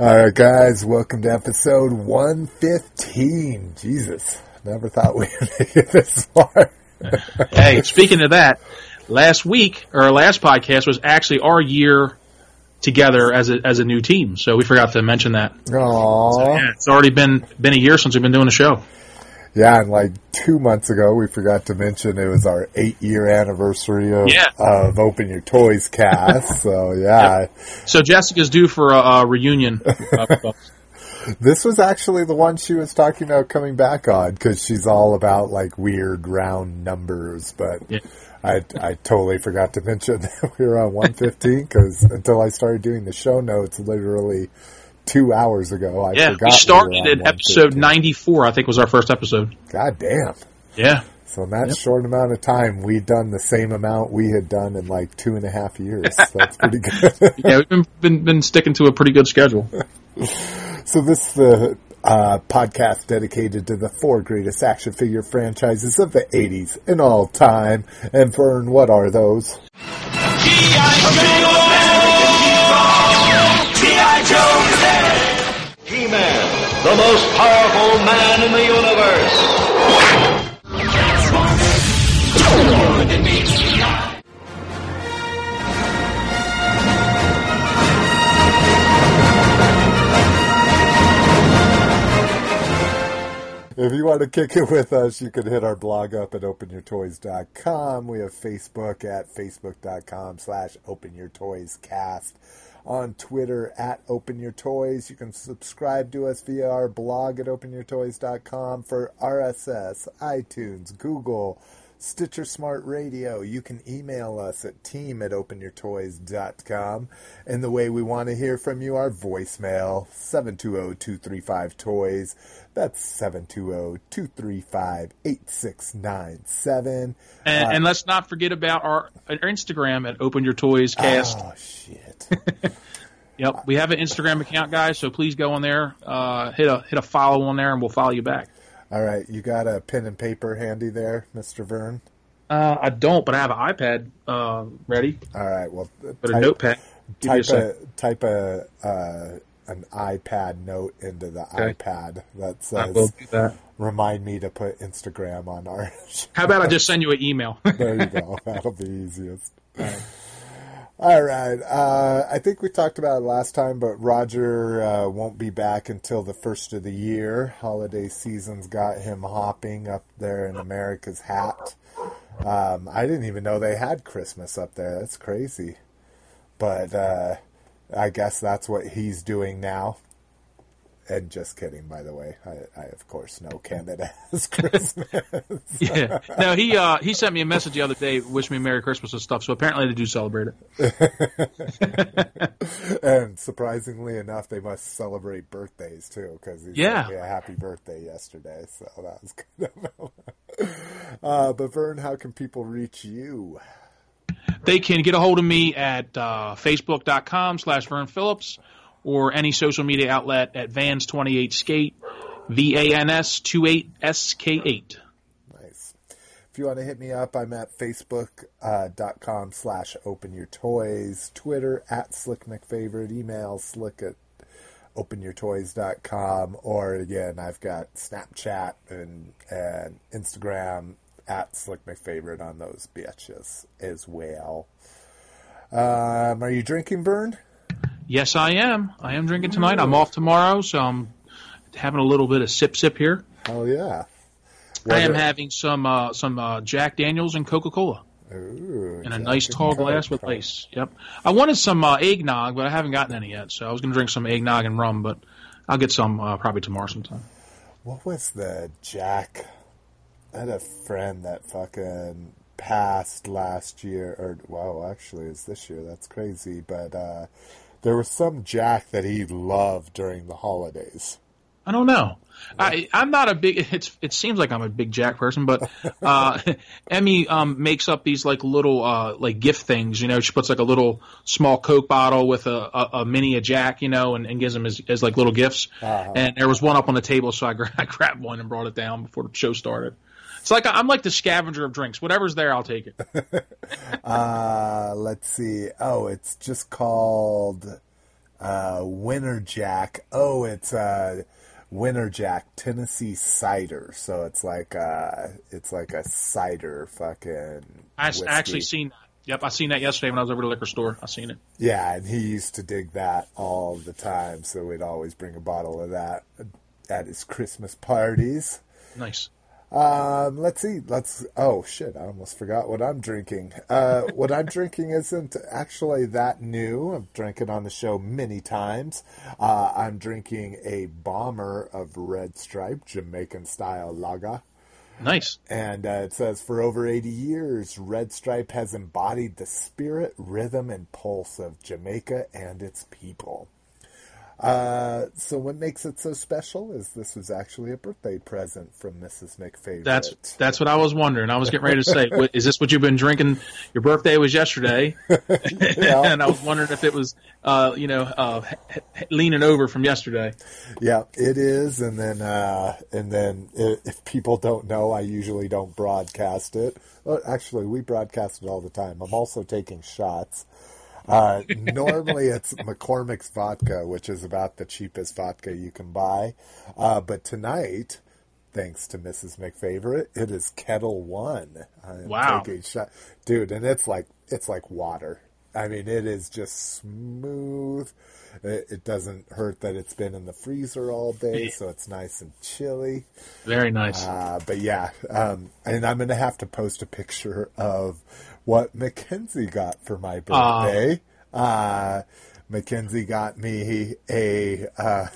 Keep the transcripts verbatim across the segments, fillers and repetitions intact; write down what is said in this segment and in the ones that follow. Alright guys, welcome to episode one fifteen. Jesus, never thought we'd make it this far. Hey, speaking of that, last week, or our last podcast, was actually our year together as a, as a new team, so we forgot to mention that. Aww. So, yeah, it's already been, been a year since we've been doing the show. Yeah, and like two months ago, we forgot to mention it was our eight-year anniversary of, yeah. of Open Your Toys cast. So, yeah. Yep. So, Jessica's due for a, a reunion. This was actually the one she was talking about coming back on, because she's all about, like, weird round numbers. But yeah. I, I totally forgot to mention that we were on one fifteen, because until I started doing the show notes, literally... Two hours ago, I yeah, forgot. We started we at episode ninety-four, I think was our first episode. God damn. Yeah. So in that yep. short amount of time, we'd done the same amount we had done in like two and a half years. That's pretty good. Yeah, we've been, been, been sticking to a pretty good schedule. So this is the uh, podcast dedicated to the four greatest action figure franchises of the eighties in all time. And Vern, what are those? G I Joe! The most powerful man in the universe. If you want to kick it with us, you can hit our blog up at open your toys dot com. We have Facebook at facebook dot com slash open your toys cast. On Twitter at Open Your Toys. You can subscribe to us via our blog at open your toys dot com for R S S, iTunes, Google, Stitcher Smart Radio. You can email us at team at open your toys dot com. And the way we want to hear from you, our voicemail, seven two zero, two three five, toys. That's seven two zero, two three five, eight six nine seven. And, uh, and let's not forget about our, our Instagram at open your toys cast. Oh, shit. Yep, we have an Instagram account, guys, so please go on there, uh, hit a hit a follow on there, and we'll follow you back. All right, you got a pen and paper handy there, Mister Vern? Uh, I don't, but I have an iPad uh, ready. All right, well, but type, a notepad. Type a, type a uh, an iPad note into the okay. iPad that says, I will do that. "Remind me to put Instagram on our." How about I just send you an email? There you go. That'll be easiest. All right. Uh, I think we talked about it last time, but Roger uh, won't be back until the first of the year. Holiday season's got him hopping up there in America's hat. Um, I didn't even know they had Christmas up there. That's crazy. But uh, I guess that's what he's doing now. And just kidding, by the way. I, I of course know Canada has Christmas. Yeah. No, he uh, he sent me a message the other day, wish me Merry Christmas and stuff. So apparently they do celebrate it. And surprisingly enough, they must celebrate birthdays too, because he yeah. sent me a happy birthday yesterday. So that was good. uh, but Vern, how can people reach you? They can get a hold of me at uh, facebook dot com slash Vern Phillips. Or any social media outlet at Vans twenty-eight Skate, V A N S twenty-eight S K eight. Nice. If you want to hit me up, I'm at facebook dot com uh, slash openyourtoys, Twitter at slickmcfavorite, email slick at openyourtoys dot com, or again, I've got Snapchat and, and Instagram at slickmcfavorite on those bitches as well. Um, are you drinking, Vern? Yes, I am. I am drinking tonight. I'm off tomorrow, so I'm having a little bit of sip sip here. Oh, yeah. What I am it? having some uh, some uh, Jack Daniels and Coca-Cola. Ooh, in a Jack nice tall glass with ice. Yep. I wanted some uh, eggnog, but I haven't gotten any yet, so I was going to drink some eggnog and rum, but I'll get some uh, probably tomorrow sometime. What was the Jack? I had a friend that fucking passed last year, or, well, actually, it's this year. That's crazy, but... Uh, there was some Jack that he loved during the holidays. I don't know. I, I'm not a big. It's. It seems like I'm a big Jack person, but uh, Emmy um, makes up these like little uh, like gift things. You know, she puts like a little small Coke bottle with a, a, a mini a Jack. You know, and, and gives them as, as like little gifts. Uh-huh. And there was one up on the table, so I, gra- I grabbed one and brought it down before the show started. It's like I'm like the scavenger of drinks. Whatever's there, I'll take it. uh, let's see. Oh, it's just called uh, Winter Jack. Oh, it's uh, Winter Jack Tennessee cider. So it's like uh, it's like a cider fucking. I whiskey. actually seen. Yep, I seen that yesterday when I was over to the liquor store. I seen it. Yeah, and he used to dig that all the time. So we'd always bring a bottle of that at his Christmas parties. Nice. Um, let's see. Let's. Oh shit! I almost forgot what I'm drinking. Uh, what I'm drinking isn't actually that new. I've drank it on the show many times. Uh, I'm drinking a bomber of Red Stripe, Jamaican style lager. Nice. And uh, it says, for over eighty years, Red Stripe has embodied the spirit, rhythm, and pulse of Jamaica and its people. Uh, so what makes it so special is this was actually a birthday present from Missus McFavorite. That's that's what I was wondering. I was getting ready to say, what, is this what you've been drinking? Your birthday was yesterday. Yeah. And I was wondering if it was, uh, you know, uh, leaning over from yesterday. Yeah, it is. And then, uh, and then if people don't know, I usually don't broadcast it. Well, actually, we broadcast it all the time. I'm also taking shots. Uh, normally it's McCormick's vodka, which is about the cheapest vodka you can buy. Uh, but tonight, thanks to Missus McFavorite, it is Kettle One. I'm wow. taking shot. Dude. And it's like, it's like water. I mean, it is just smooth. It, it doesn't hurt that it's been in the freezer all day. Yeah. So it's nice and chilly. Very nice. Uh, but yeah. Um, and I'm going to have to post a picture of what Mackenzie got for my birthday. Uh, uh, Mackenzie got me a uh,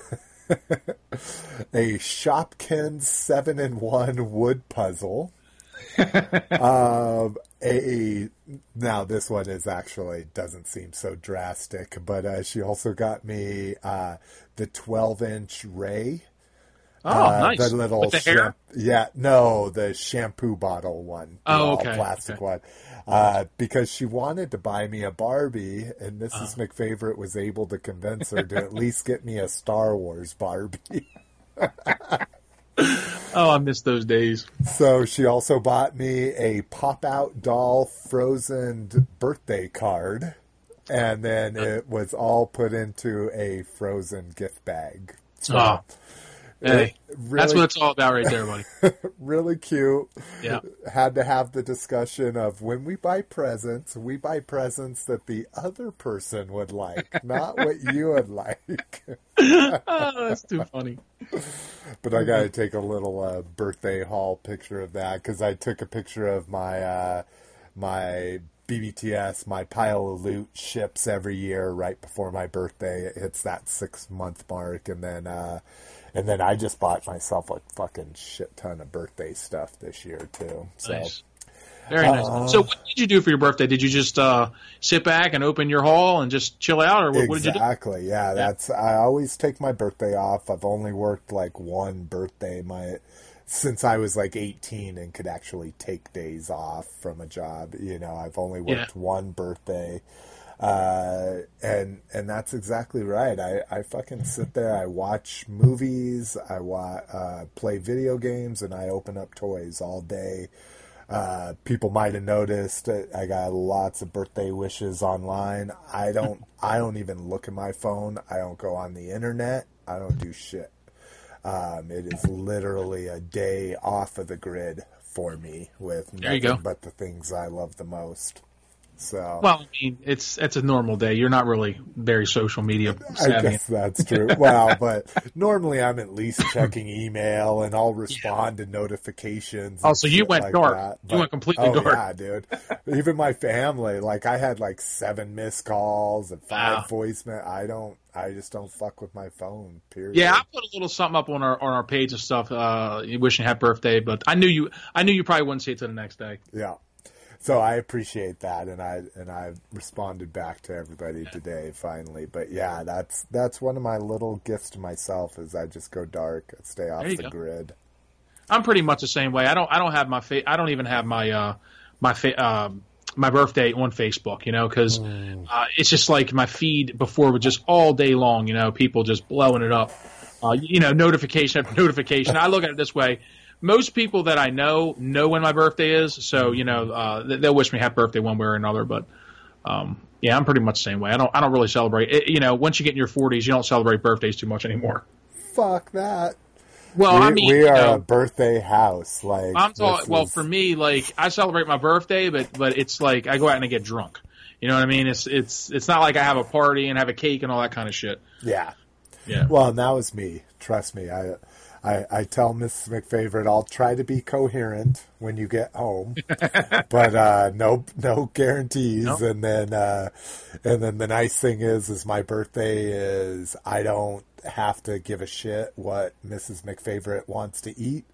a Shopkins seven in one wood puzzle. um, a now this one is actually doesn't seem so drastic, but uh, she also got me uh, the twelve inch Ray. Oh, uh, nice. The little With the hair? Sham- yeah, no, the shampoo bottle one. Oh, okay. Plastic okay. one. Uh, because she wanted to buy me a Barbie, and Missus Uh. McFavorite was able to convince her to at least get me a Star Wars Barbie. Oh, I miss those days. So she also bought me a pop-out doll Frozen birthday card, and then uh. it was all put into a Frozen gift bag. So, oh. Hey, really, that's what it's all about right there, buddy. Really cute. Yeah. Had to have the discussion of when we buy presents, we buy presents that the other person would like, not what you would like. Oh, that's too funny. But I got to take a little uh, birthday haul picture of that because I took a picture of my uh, my B B T S, my pile of loot ships every year right before my birthday. It hits that six-month mark, and then... Uh, And then I just bought myself a fucking shit ton of birthday stuff this year, too. So, nice. Very uh, nice. So what did you do for your birthday? Did you just uh, sit back and open your haul and just chill out? Or what, exactly. what did you do? Exactly, yeah, yeah. That's, I always take my birthday off. I've only worked, like, one birthday my since I was, like, eighteen and could actually take days off from a job. You know, I've only worked yeah. one birthday. Uh, and, and that's exactly right. I, I fucking sit there, I watch movies, I wa- uh, play video games, and I open up toys all day. Uh, people might have noticed I got lots of birthday wishes online. I don't, I don't even look at my phone. I don't go on the internet. I don't do shit. Um, it is literally a day off of the grid for me with nothing but the things I love the most. So. Well, I mean, it's it's a normal day. You're not really very social media savvy. I guess that's true. Wow, but normally I'm at least checking email and I'll respond yeah. to notifications. Oh, so you went like dark. That. You but, went completely oh, dark. Yeah, dude. Even my family, like I had like seven missed calls and five wow. voicemail. I don't. I just don't fuck with my phone, period. Yeah, I put a little something up on our on our page and stuff, uh, wishing happy birthday. But I knew you. I knew you probably wouldn't see it till the next day. Yeah. So I appreciate that, and I and I responded back to everybody today finally. But yeah, that's that's one of my little gifts to myself is I just go dark, stay off the go. grid. I'm pretty much the same way. I don't I don't have my fa- I don't even have my uh, my fa- uh, my birthday on Facebook, you know, because mm. uh, it's just like my feed before was just all day long, you know, people just blowing it up, uh, you know, notification after notification. I look at it this way. Most people that I know know when my birthday is, so you know uh, they'll wish me happy birthday one way or another. But Um, yeah, I'm pretty much the same way. I don't I don't really celebrate. It, you know, once you get in your forties, you don't celebrate birthdays too much anymore. Fuck that. Well, we, I mean, we are you know, a birthday house. Like, I'm talking. Well, is... for me, like, I celebrate my birthday, but but it's like I go out and I get drunk. You know what I mean? It's it's it's not like I have a party and have a cake and all that kind of shit. Yeah, yeah. Well, and that was me. Trust me. I I, I tell Missus McFavorite I'll try to be coherent when you get home, but uh, no no guarantees. Nope. And then uh, and then the nice thing is is my birthday is I don't have to give a shit what Missus McFavorite wants to eat.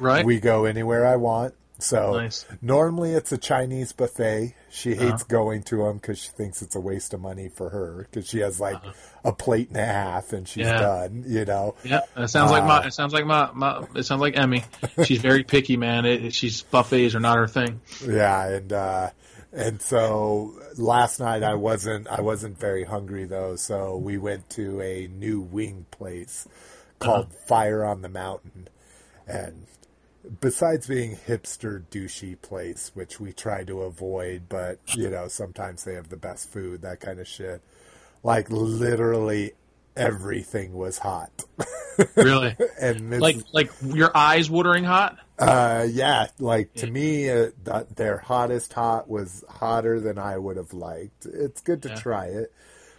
Right. We go anywhere I want. So nice. Normally it's a Chinese buffet. She hates uh-huh. going to them because she thinks it's a waste of money for her because she has like uh-huh. a plate and a half and she's yeah. done. You know. Yeah, it sounds uh, like my. It sounds like my, my. It sounds like Emmy. She's very picky, man. It, she's buffets are not her thing. Yeah, and uh, and so last night I wasn't. I wasn't very hungry though, so we went to a new wing place called uh-huh. Fire on the Mountain, and. Besides being hipster douchey place, which we try to avoid, but, you know, sometimes they have the best food, that kind of shit. Like, literally everything was hot. Really? And Miz Like, like your eyes watering hot? Uh, yeah. Like, to me, uh, th- their hottest hot was hotter than I would have liked. It's good to yeah. try it.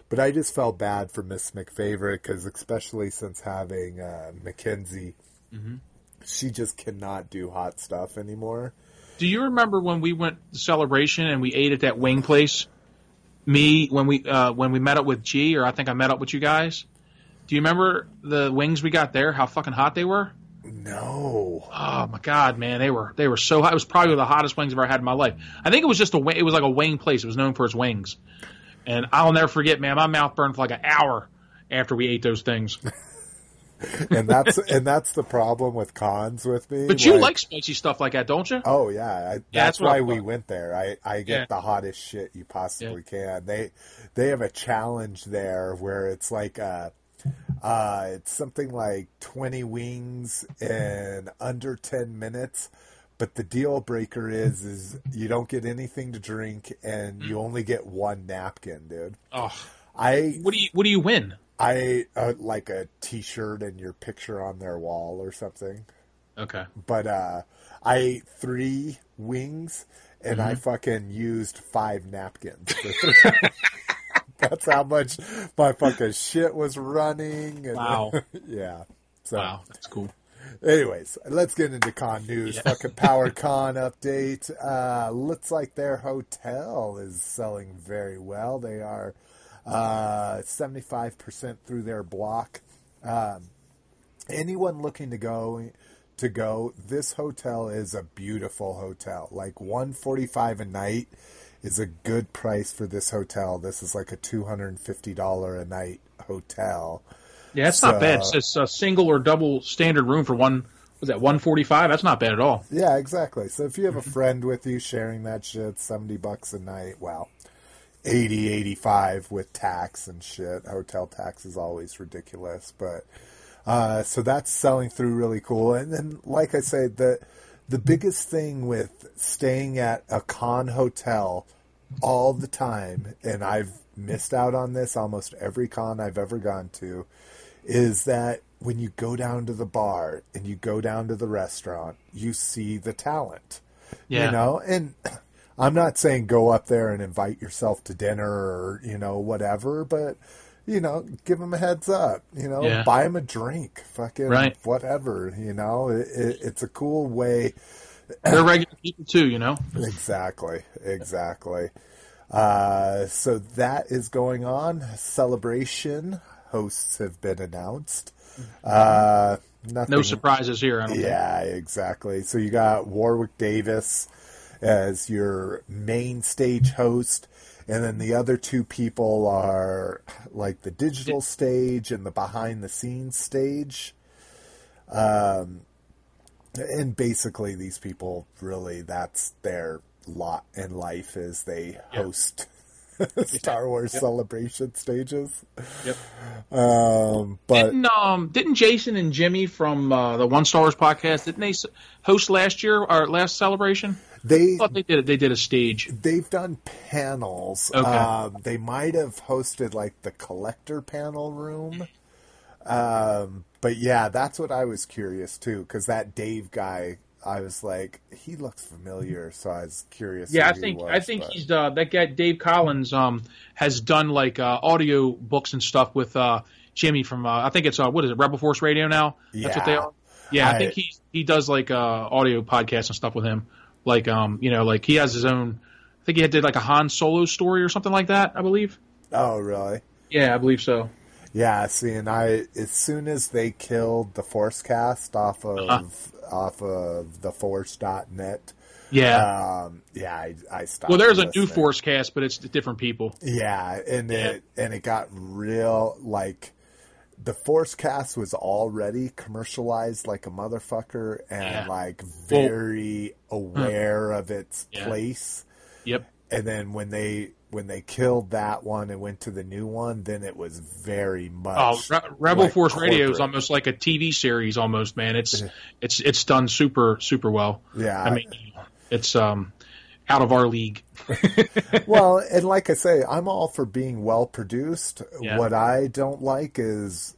But I just felt bad for Miss McFavorite, because especially since having uh, Mackenzie... Mm-hmm. She just cannot do hot stuff anymore. Do you remember when we went to Celebration and we ate at that wing place? Me, when we uh, when we met up with G, or I think I met up with you guys. Do you remember the wings we got there? How fucking hot they were? No. Oh my god, man, they were they were so hot. It was probably the hottest wings I've ever had in my life. I think it was just a it was like a wing place. It was known for its wings, and I'll never forget, man. My mouth burned for like an hour after we ate those things. and that's and that's the problem with cons with me. But you like, like spicy stuff like that, don't you? Oh yeah, I, yeah that's, that's why we went there. I, I get yeah. the hottest shit you possibly yeah. can. They they have a challenge there where it's like uh uh it's something like twenty wings in under ten minutes. But the deal breaker is, is you don't get anything to drink and you only get one napkin, dude. Oh, I what do you what do you win? I uh, like a T-shirt and your picture on their wall or something. Okay. But uh, I ate three wings and mm-hmm. I fucking used five napkins. That's how much my fucking shit was running. And, wow. yeah. So, wow. That's cool. Anyways, let's get into con news. Yeah. Fucking Power Con update. Uh, looks like their hotel is selling very well. They are... Uh, seventy-five percent through their block. Um, anyone looking to go, to go, this hotel is a beautiful hotel. Like one forty-five a night is a good price for this hotel. This is like a two hundred fifty dollars a night hotel. Yeah, that's so, not bad. It's, it's a single or double standard room for one. Was that one forty-five? That's not bad at all. Yeah, exactly. So if you have a friend with you sharing that shit, seventy bucks a night. Wow. eighty, eighty-five with tax and shit. Hotel tax is always ridiculous, but uh, so that's selling through really cool. And then, like I said, the the biggest thing with staying at a con hotel all the time, and I've missed out on this almost every con I've ever gone to, is that when you go down to the bar and you go down to the restaurant, you see the talent, yeah. you know, and. I'm not saying go up there and invite yourself to dinner or, you know, whatever, but, you know, give them a heads up, you know, yeah. buy them a drink, fucking right. whatever, you know, it, it, it's a cool way. They're regular people too, you know? Exactly. Exactly. Uh, so that is going on. Celebration hosts have been announced. Uh, nothing, no surprises here. I don't yeah, think. Exactly. So you got Warwick Davis as your main stage host, and then the other two people are like the digital stage and the behind the scenes stage. Um, and basically these people really, that's their lot in life, is they host yep. Star Wars yep. Celebration stages. Yep. Um, but didn't, um, didn't Jason and Jimmy from uh, the One Star Wars podcast, didn't they host last year, or last Celebration? They, I thought they did. They did a stage. They've done panels. Okay. Um, they might have hosted like the collector panel room. Um, but yeah, that's what I was curious too, because that Dave guy, I was like, he looks familiar, so I was curious. Yeah, I think was, I think but... he's uh, that guy. Dave Collins um, has done like uh, audio books and stuff with uh, Jimmy from uh, I think it's uh, what is it, Rebel Force Radio now? That's yeah. what they are. Yeah, I, I think he he does like uh, audio podcasts and stuff with him. Like um, you know, like he has his own. I think he did like a Han Solo story or something like that, I believe. Oh, really? Yeah, I believe so. Yeah, see, and I as soon as they killed the Forcecast off of uh-huh. off of the Force dot net, yeah, um, yeah, I, I stopped. Well, there's listening. A new Forcecast, but it's different people. Yeah, and yeah. it and it got real like the Forcecast was already commercialized like a motherfucker and yeah. like very well, aware huh. of its yeah. place. Yep. And then when they. When they killed that one and went to the new one, then it was very much. Oh, Re- Rebel like Force corporate. Radio is almost like a T V series, almost, man. It's it's it's done super super well. Yeah, I mean, it's um out of our league. Well, and like I say, I'm all for being well produced. Yeah. What I don't like is.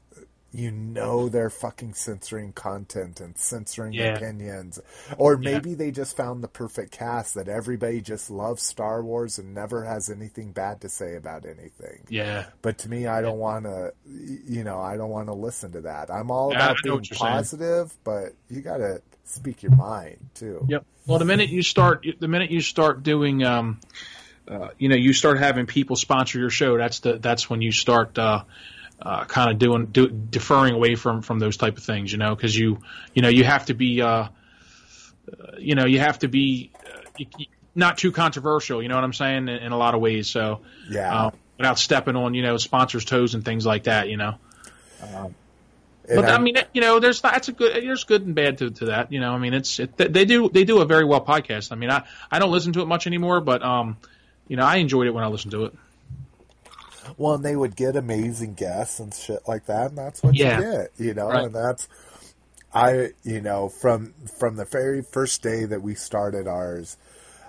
You know they're fucking censoring content and censoring yeah. opinions. Or maybe yeah. they just found the perfect cast that everybody just loves Star Wars and never has anything bad to say about anything. Yeah. But to me, I don't yeah. want to, you know, I don't want to listen to that. I'm all about yeah, being positive, saying. But you got to speak your mind too. Yep. Well, the minute you start, the minute you start doing, um, uh, you know, you start having people sponsor your show, that's the, that's when you start, uh, Uh, kind of doing do, deferring away from, from those type of things, you know, because you you know you have to be uh, you know you have to be uh, not too controversial, you know what I'm saying, in, in a lot of ways. So yeah, um, without stepping on you know sponsors' toes and things like that, you know. Um, but I, I mean, you know, there's that's a good there's good and bad to, to that, you know. I mean, it's it, they do they do a very well podcast. I mean, I, I don't listen to it much anymore, but um, you know, I enjoyed it when I listened to it. Well, and they would get amazing guests and shit like that, and that's what yeah. you get, you know, right. and that's, I, you know, from from the very first day that we started ours,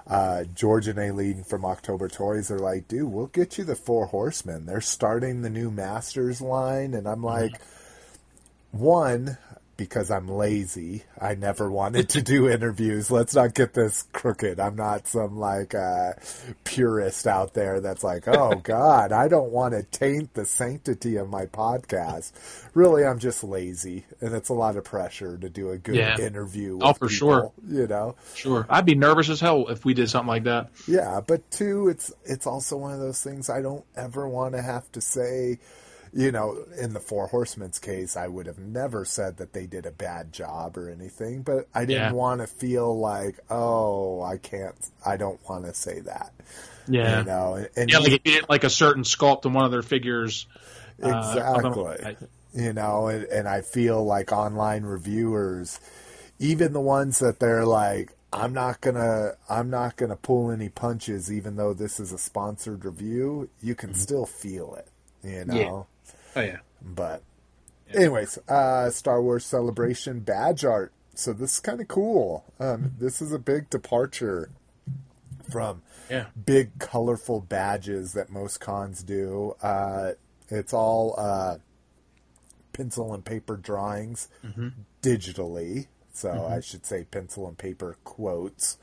uh, George and Aileen from October Toys are like, dude, we'll get you the Four Horsemen. They're starting the new Masters line, and I'm like, mm-hmm. one, because I'm lazy, I never wanted to do interviews. Let's not get this crooked. I'm not some like uh, purist out there that's like, oh God, I don't want to taint the sanctity of my podcast. Really, I'm just lazy, and it's a lot of pressure to do a good yeah. interview. With oh, for people, sure. You know, sure. I'd be nervous as hell if we did something like that. Yeah, but two, it's it's also one of those things I don't ever want to have to say. You know, in the Four Horsemen's case, I would have never said that they did a bad job or anything, but I didn't yeah. want to feel like, oh, I can't, I don't want to say that. Yeah. You know, and, and yeah, like, you did, like a certain sculpt on one of their figures. Exactly. Uh, you know, and, and I feel like online reviewers, even the ones that they're like, I'm not gonna I'm not gonna pull any punches, even though this is a sponsored review, you can mm-hmm. still feel it, you know. Yeah. Oh, yeah. But anyways, uh, Star Wars Celebration badge art. So this is kind of cool. Um, this is a big departure from yeah. big, colorful badges that most cons do. Uh, it's all uh, pencil and paper drawings mm-hmm. digitally. So mm-hmm. I should say pencil and paper quotes.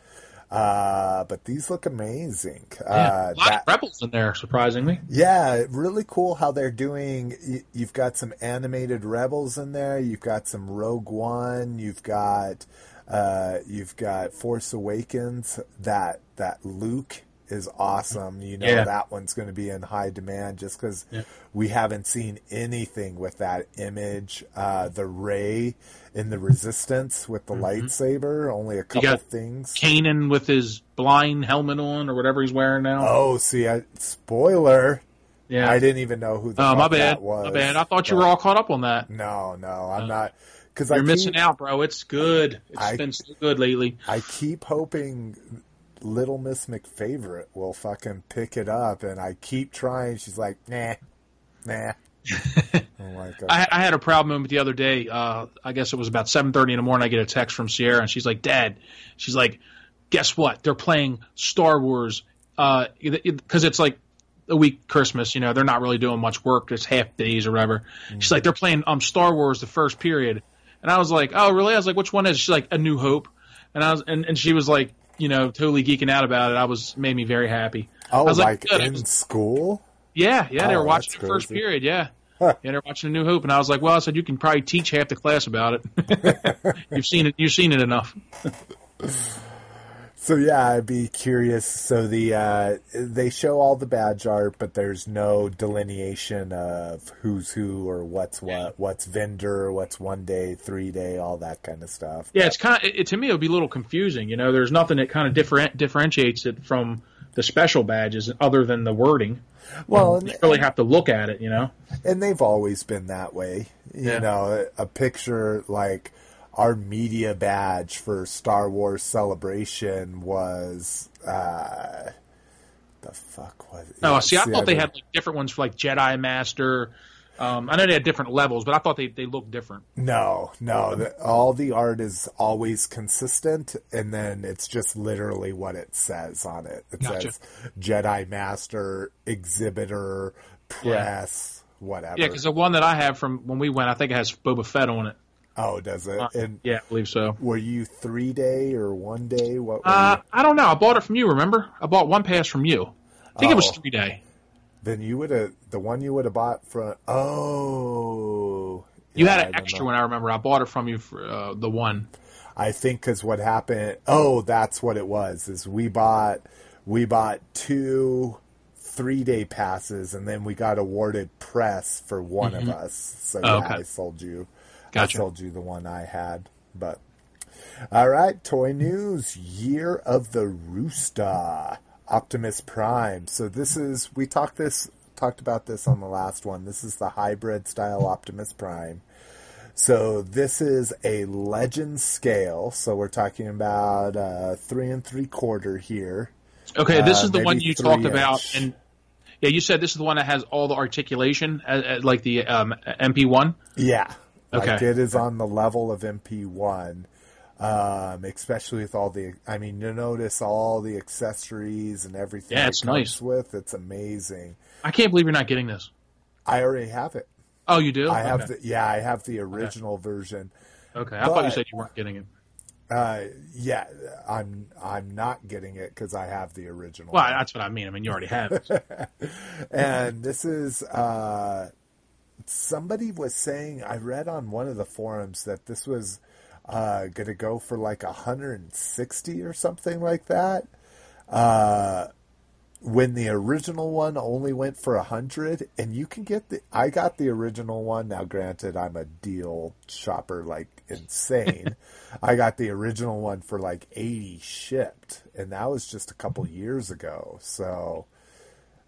Uh, but these look amazing. Yeah, uh, a lot that, of Rebels in there, surprisingly. Yeah, really cool how they're doing. You, you've got some animated Rebels in there. You've got some Rogue One. You've got uh, you've got Force Awakens. That that Luke is awesome. You know yeah. that one's going to be in high demand just because yeah. we haven't seen anything with that image. Uh, the Rey in the Resistance with the mm-hmm. lightsaber, only a couple things. Kanan with his blind helmet on or whatever he's wearing now. Oh, see, I, spoiler. Yeah, I didn't even know who the uh, my bad. That was. My bad. I thought you were all caught up on that. No, no, I'm uh, not. Cause you're I missing keep, out, bro. It's good. It's I, been so good lately. I keep hoping Little Miss McFavorite will fucking pick it up, and I keep trying. She's like, nah, nah. I'm like, okay. I, I had a proud moment the other day. Uh, I guess it was about seven thirty in the morning. I get a text from Sierra, and she's like, "Dad," she's like, guess what? They're playing Star Wars because uh, it, it's like a week Christmas. You know, they're not really doing much work. It's half days or whatever. Mm. She's like, they're playing um Star Wars the first period. And I was like, oh, really? I was like, which one is it? She's like, A New Hope. And I was, and, and she was like, you know, totally geeking out about it. I was made me very happy. Oh, I was like, like in was, school? Yeah, yeah. They oh, were watching the first period, yeah. Huh. Yeah, they're watching A New Hope. And I was like, well, I said, you can probably teach half the class about it. You've seen it. You've seen it enough. So, yeah, I'd be curious. So the uh, they show all the badge art, but there's no delineation of who's who or what's what, yeah. what's vendor, what's one day, three day, all that kind of stuff. Yeah, it's kind of it, to me it would be a little confusing. You know, there's nothing that kind of different, differentiates it from the special badges other than the wording. Well, um, you really have to look at it, you know. And they've always been that way. You yeah. know, a picture like. Our media badge for Star Wars Celebration was, uh, the fuck was it? Oh, yeah, see, I see, thought I they had like, different ones for like Jedi Master. Um, I know they had different levels, but I thought they, they looked different. No, no. The, all the art is always consistent, and then it's just literally what it says on it. It gotcha. Says Jedi Master, Exhibitor, Press, yeah. whatever. Yeah, because the one that I have from when we went, I think it has Boba Fett on it. Oh, does it? And yeah, I believe so. Were you three day or one day? What? Uh, I don't know. I bought it from you. Remember, I bought one pass from you. I think oh. it was three day. Then you would have the one you would have bought from. Oh, you yeah, had an I extra one. I remember. I bought it from you for uh, the one. I think because what happened. Oh, that's what it was. Is we bought we bought two three day passes, and then we got awarded press for one mm-hmm. of us. So oh, yeah, okay. I sold you. Gotcha. I told you the one I had, but all right. Toy news: Year of the Rooster, Optimus Prime. So this is we talked this talked about this on the last one. This is the hybrid style Optimus Prime. So this is a legend scale. So we're talking about uh, three and three quarter here. Okay, this uh, is the one you talked inch. about, and yeah, you said this is the one that has all the articulation, at, at, like the um, M P one. Yeah. Like okay. it is on the level of M P one, um, especially with all the, I mean, you notice all the accessories and everything yeah, it's it comes nice. with. It's amazing. I can't believe you're not getting this. I already have it. Oh, you do? I okay. have the, yeah, I have the original okay. version. Okay. I but, thought you said you weren't getting it. Uh, yeah, I'm, I'm not getting it cause I have the original. Well, that's what I mean. I mean, you already have it. So. And this is, uh, somebody was saying, I read on one of the forums that this was uh, going to go for like one hundred sixty or something like that. Uh, when the original one only went for one hundred, and you can get the, I got the original one. Now, granted, I'm a deal shopper, like insane. I got the original one for like eighty shipped, and that was just a couple years ago. So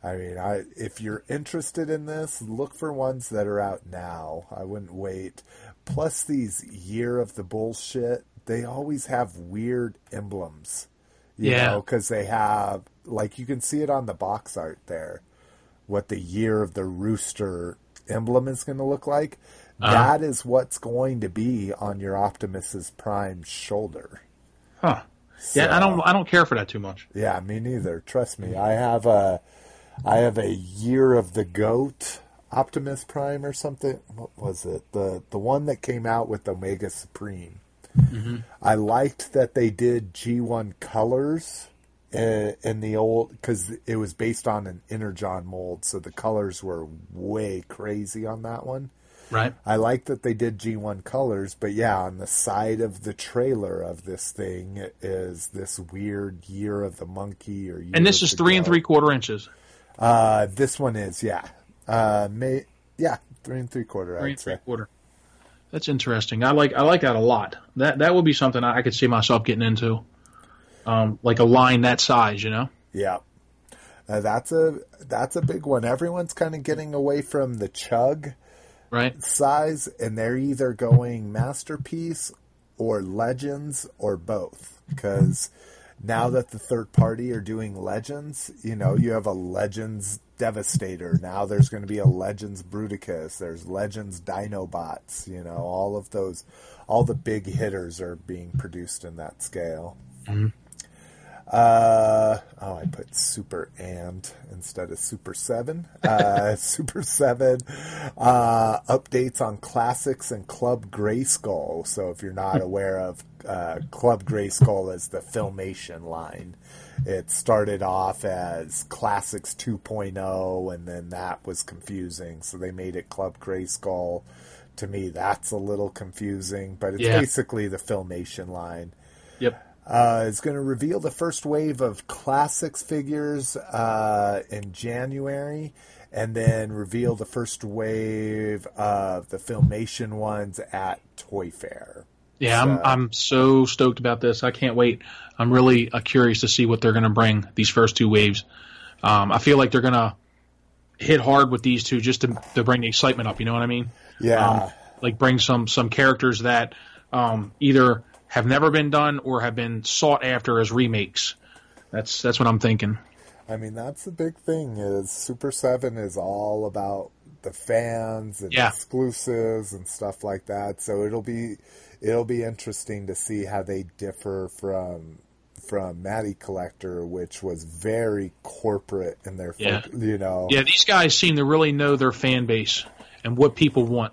I mean, I, if you're interested in this, look for ones that are out now. I wouldn't wait. Plus, these Year of the Bullshit, they always have weird emblems. You yeah. Because they have, like, you can see it on the box art there, what the Year of the Rooster emblem is going to look like. Uh-huh. That is what's going to be on your Optimus Prime's shoulder. Huh. So, yeah, I don't I don't care for that too much. Yeah, me neither. Trust me. I have a... I have a Year of the Goat Optimus Prime or something. What was it? The the one that came out with Omega Supreme. Mm-hmm. I liked that they did G one colors in, in the old, because it was based on an Energon mold, so the colors were way crazy on that one. Right. I like that they did G one colors, but yeah, on the side of the trailer of this thing is this weird Year of the Monkey. Or year and this is three goat. and three quarter inches. Uh, this one is, yeah. Uh, may, yeah, three and three quarter. Three I'd and say. three quarter. That's interesting. I like, I like that a lot. That, that would be something I could see myself getting into. Um, like a line that size, you know? Yeah. Uh, that's a, that's a big one. Everyone's kind of getting away from the chug right. size, and they're either going Masterpiece or Legends or both. Cause now that the third party are doing Legends, you know, you have a Legends Devastator. Now there's going to be a Legends Bruticus. There's Legends Dinobots. You know, all of those, all the big hitters are being produced in that scale. Mm-hmm. Uh, oh, I put Super and instead of Super seven. Uh, Super seven uh, updates on classics and Club Grayskull. So if you're not aware of uh, Club Grayskull is the Filmation line. It started off as Classics two point oh, and then that was confusing. So they made it Club Grayskull. To me, that's a little confusing, but it's yeah. basically the Filmation line. Yep. Uh, is going to reveal the first wave of Classics figures uh, in January, and then reveal the first wave of the Filmation ones at Toy Fair. Yeah, so. I'm I'm so stoked about this. I can't wait. I'm really uh, curious to see what they're going to bring, these first two waves. Um, I feel like they're going to hit hard with these two just to, to bring the excitement up, you know what I mean? Yeah. Um, like bring some, some characters that um, either have never been done or have been sought after as remakes. That's that's what I'm thinking. I mean, that's the big thing is Super seven is all about the fans and yeah. exclusives and stuff like that. So it'll be it'll be interesting to see how they differ from from Matty Collector, which was very corporate in their yeah. folk, you know. Yeah, these guys seem to really know their fan base and what people want.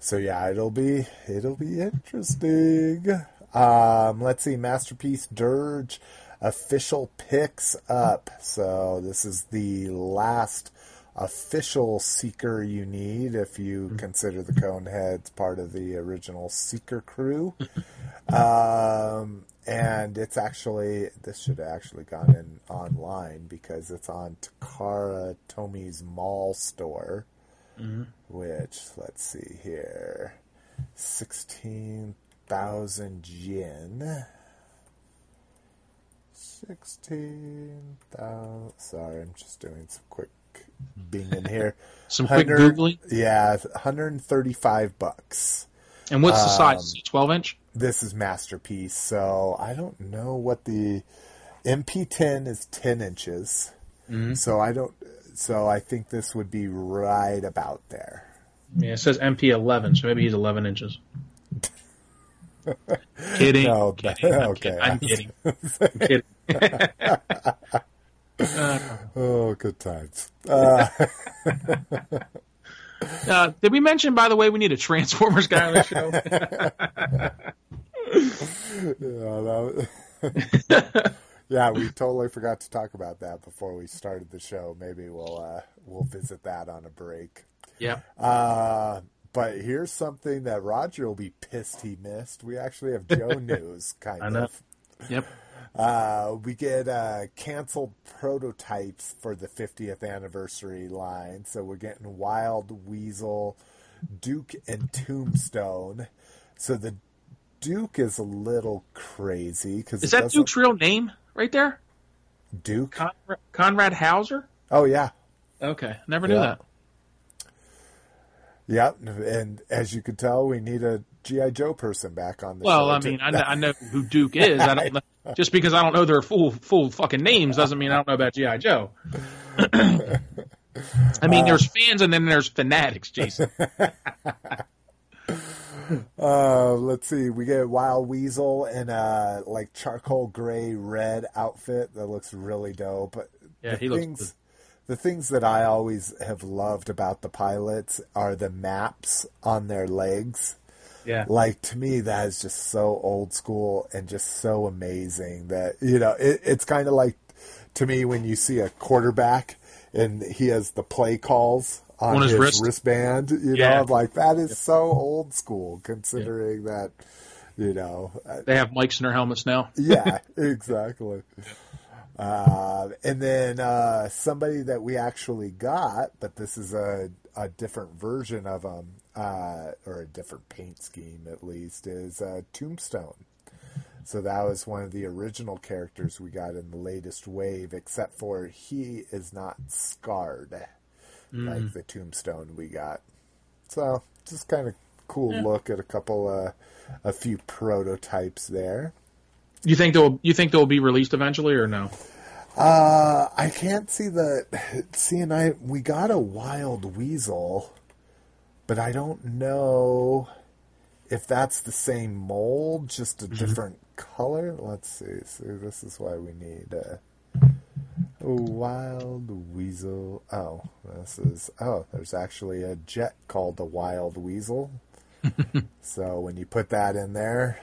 So yeah, it'll be it'll be interesting. Um, let's see, Masterpiece Dirge official picks up. So this is the last official Seeker you need if you consider the Coneheads part of the original Seeker crew. Um, and it's actually this should have actually gone in online because it's on Takara Tomi's mall store. Mm-hmm. Which, let's see here, sixteen thousand yen. sixteen thousand. Sorry, I'm just doing some quick binging here. some quick Googling? Yeah, one hundred thirty-five bucks. And what's um, the size? Is it twelve inch? This is Masterpiece, so I don't know what the M P ten is ten inches. Mm-hmm. So I don't. So I think this would be right about there. Yeah, it says M P eleven, so maybe he's eleven inches. Kidding. No, kidding. I'm okay. Kidding. I'm kidding. I'm kidding. Oh, good times. Uh, uh, did we mention, by the way, we need a Transformers guy on the show? Yeah, that was... Yeah, we totally forgot to talk about that before we started the show. Maybe we'll uh, we'll visit that on a break. Yeah. Uh, but here's something that Roger will be pissed he missed. We actually have Joe news, kind I know. of. Yep. Uh, we get uh, canceled prototypes for the fiftieth anniversary line. So we're getting Wild Weasel, Duke, and Tombstone. So the Duke is a little crazy. 'Cause is that Duke's real name? Right there? Duke? Conrad, Conrad Hauser? Oh, yeah. Okay. Never knew yeah. that. Yeah. And as you can tell, we need a G I. Joe person back on the well, show. Well, I mean, I know, I know who Duke is. I don't know, just because I don't know their full full fucking names doesn't mean I don't know about G I. Joe. I mean, there's fans and then there's fanatics, Jason. Uh, let's see. We get Wild Weasel in a like charcoal gray red outfit that looks really dope. Yeah, the he things, looks. The things that I always have loved about the pilots are the maps on their legs. Yeah, like to me that is just so old school and just so amazing that you know it, it's kind of like to me when you see a quarterback and he has the play calls. On, on his, his wrist. wristband, you yeah. know, I'm like, that is so old school considering yeah. that, you know. They have mics in their helmets now. Yeah, exactly. Uh, and then uh, somebody that we actually got, but this is a, a different version of them, uh, or a different paint scheme at least, is uh, Tombstone. So that was one of the original characters we got in the latest wave, except for he is not scarred. Like mm. the Tombstone we got. So, just kind of cool yeah. look at a couple, uh, a few prototypes there. You think they'll you think they'll be released eventually or no? Uh, I can't see the... See, and I, we got a Wild Weasel, but I don't know if that's the same mold, just a mm-hmm. different color. Let's see. So this is why we need a Wild Weasel. Oh, this is... Oh, there's actually a jet called the Wild Weasel. So when you put that in there,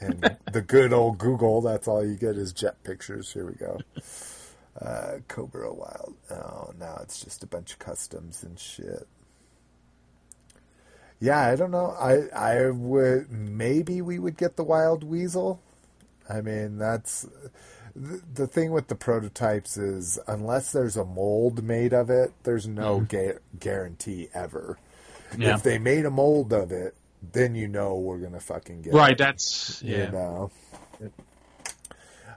and the good old Google, that's all you get is jet pictures. Here we go. Uh, Cobra Wild. Oh, now it's just a bunch of customs and shit. Yeah, I don't know. I I would maybe we would get the Wild Weasel. I mean, that's the, the thing with the prototypes is unless there's a mold made of it, there's no mm-hmm. ga- guarantee ever. Yeah. If they made a mold of it, then you know we're gonna fucking get right, it. Right, that's yeah. You know.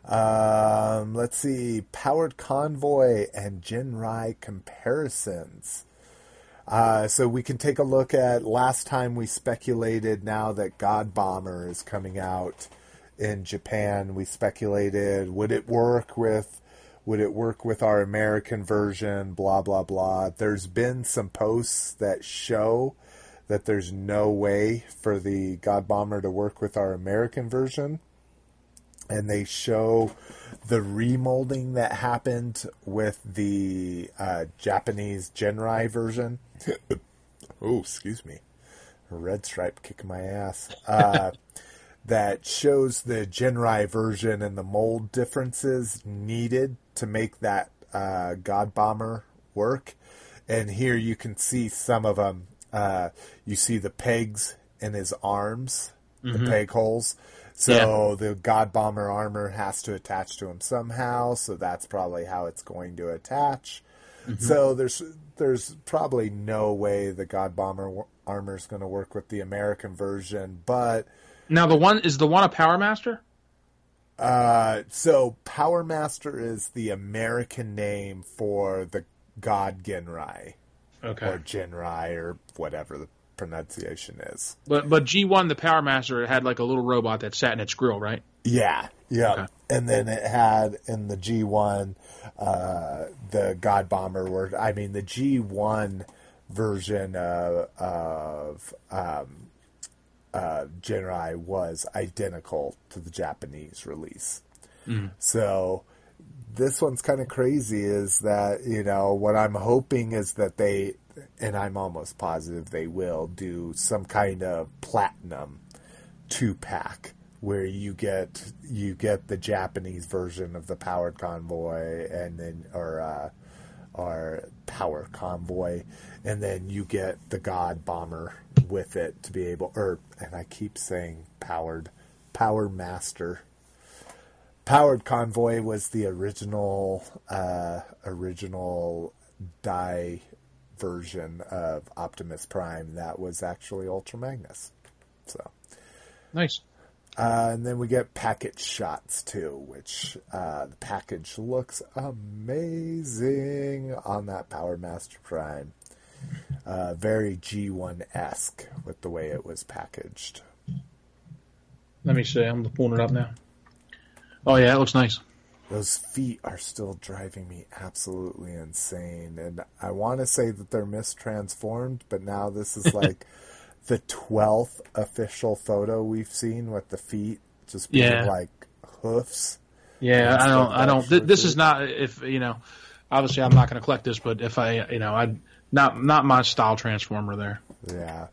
Um, let's see, Powered Convoy and Jinrai comparisons. Uh, so we can take a look at last time we speculated now that God Bomber is coming out in Japan. We speculated, would it work with, would it work with our American version, blah, blah, blah. There's been some posts that show that there's no way for the God Bomber to work with our American version. And they show the remolding that happened with the uh, Japanese Jinrai version. Oh, excuse me. Red Stripe kicking my ass. Uh, that shows the Jinrai version and the mold differences needed to make that uh, God Bomber work. And here you can see some of them. Uh, you see the pegs in his arms, mm-hmm. the peg holes. So yeah. the God Bomber armor has to attach to him somehow, so that's probably how it's going to attach. Mm-hmm. So there's there's probably no way the God Bomber w- armor is going to work with the American version, but... Now, the one is the one a Power Master? Uh, so Power Master is the American name for the God Jinrai. Okay. Or Jinrai, or whatever the pronunciation is. But but G one, the Power Master, it had like a little robot that sat in its grill, right? Yeah, yeah. Okay. And then it had in the G one uh, the God Bomber work. I mean, the G one version of, of um, uh, Jinrai was identical to the Japanese release. Mm. So this one's kind of crazy is that, you know, what I'm hoping is that they... And I'm almost positive they will do some kind of platinum two pack where you get you get the Japanese version of the Powered Convoy and then or uh, or Power Convoy, and then you get the God Bomber with it to be able or and I keep saying powered Power Master. Powered Convoy was the original uh, original die. version of Optimus Prime that was actually Ultra Magnus. So nice. Uh, and then we get package shots too, which uh, the package looks amazing on that Power Master Prime. Uh, very G one-esque with the way it was packaged. Let me see. I'm pulling it up now. Oh yeah, it looks nice. Those feet are still driving me absolutely insane. And I want to say that they're mistransformed, but now this is like the twelfth official photo we've seen with the feet just being yeah. like hoofs. Yeah, I don't, I don't, th- this is not, if, you know, obviously I'm not going to collect this, but if I, you know, I, not, not my style transformer there. Yeah.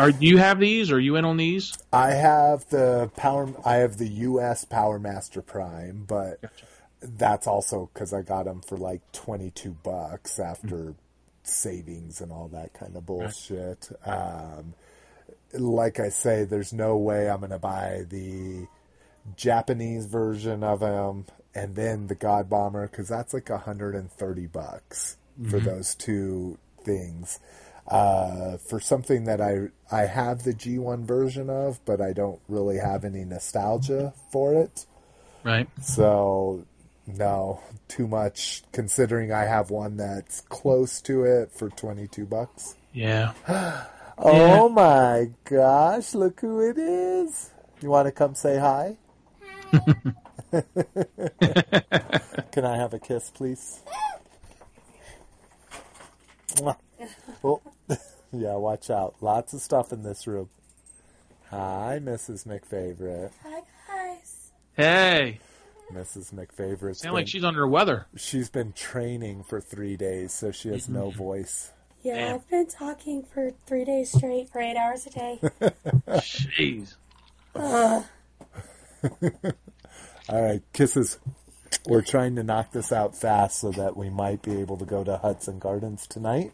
Are, do you have these? Are you in on these? I have the power. I have the U S Power Master Prime, but gotcha. That's also because I got them for like twenty-two bucks after mm-hmm. savings and all that kind of bullshit. Right. Um, like I say, there's no way I'm going to buy the Japanese version of them and then the God Bomber because that's like one hundred thirty bucks mm-hmm. for those two things. Uh, for something that I I have the G one version of, but I don't really have any nostalgia for it. Right. So, no, too much, considering I have one that's close to it for twenty-two bucks. Yeah. Oh, yeah. My gosh, look who it is. You want to come say hi? Hi. Can I have a kiss, please? Oh. Yeah, watch out. Lots of stuff in this room. Hi, Missus McFavorite. Hi, guys. Hey. Missus McFavorite's been, like she's under weather. She's been training for three days, so she has no voice. Yeah, Damn. I've been talking for three days straight for eight hours a day. Jeez. Uh. All right, kisses. We're trying to knock this out fast so that we might be able to go to Hudson Gardens tonight,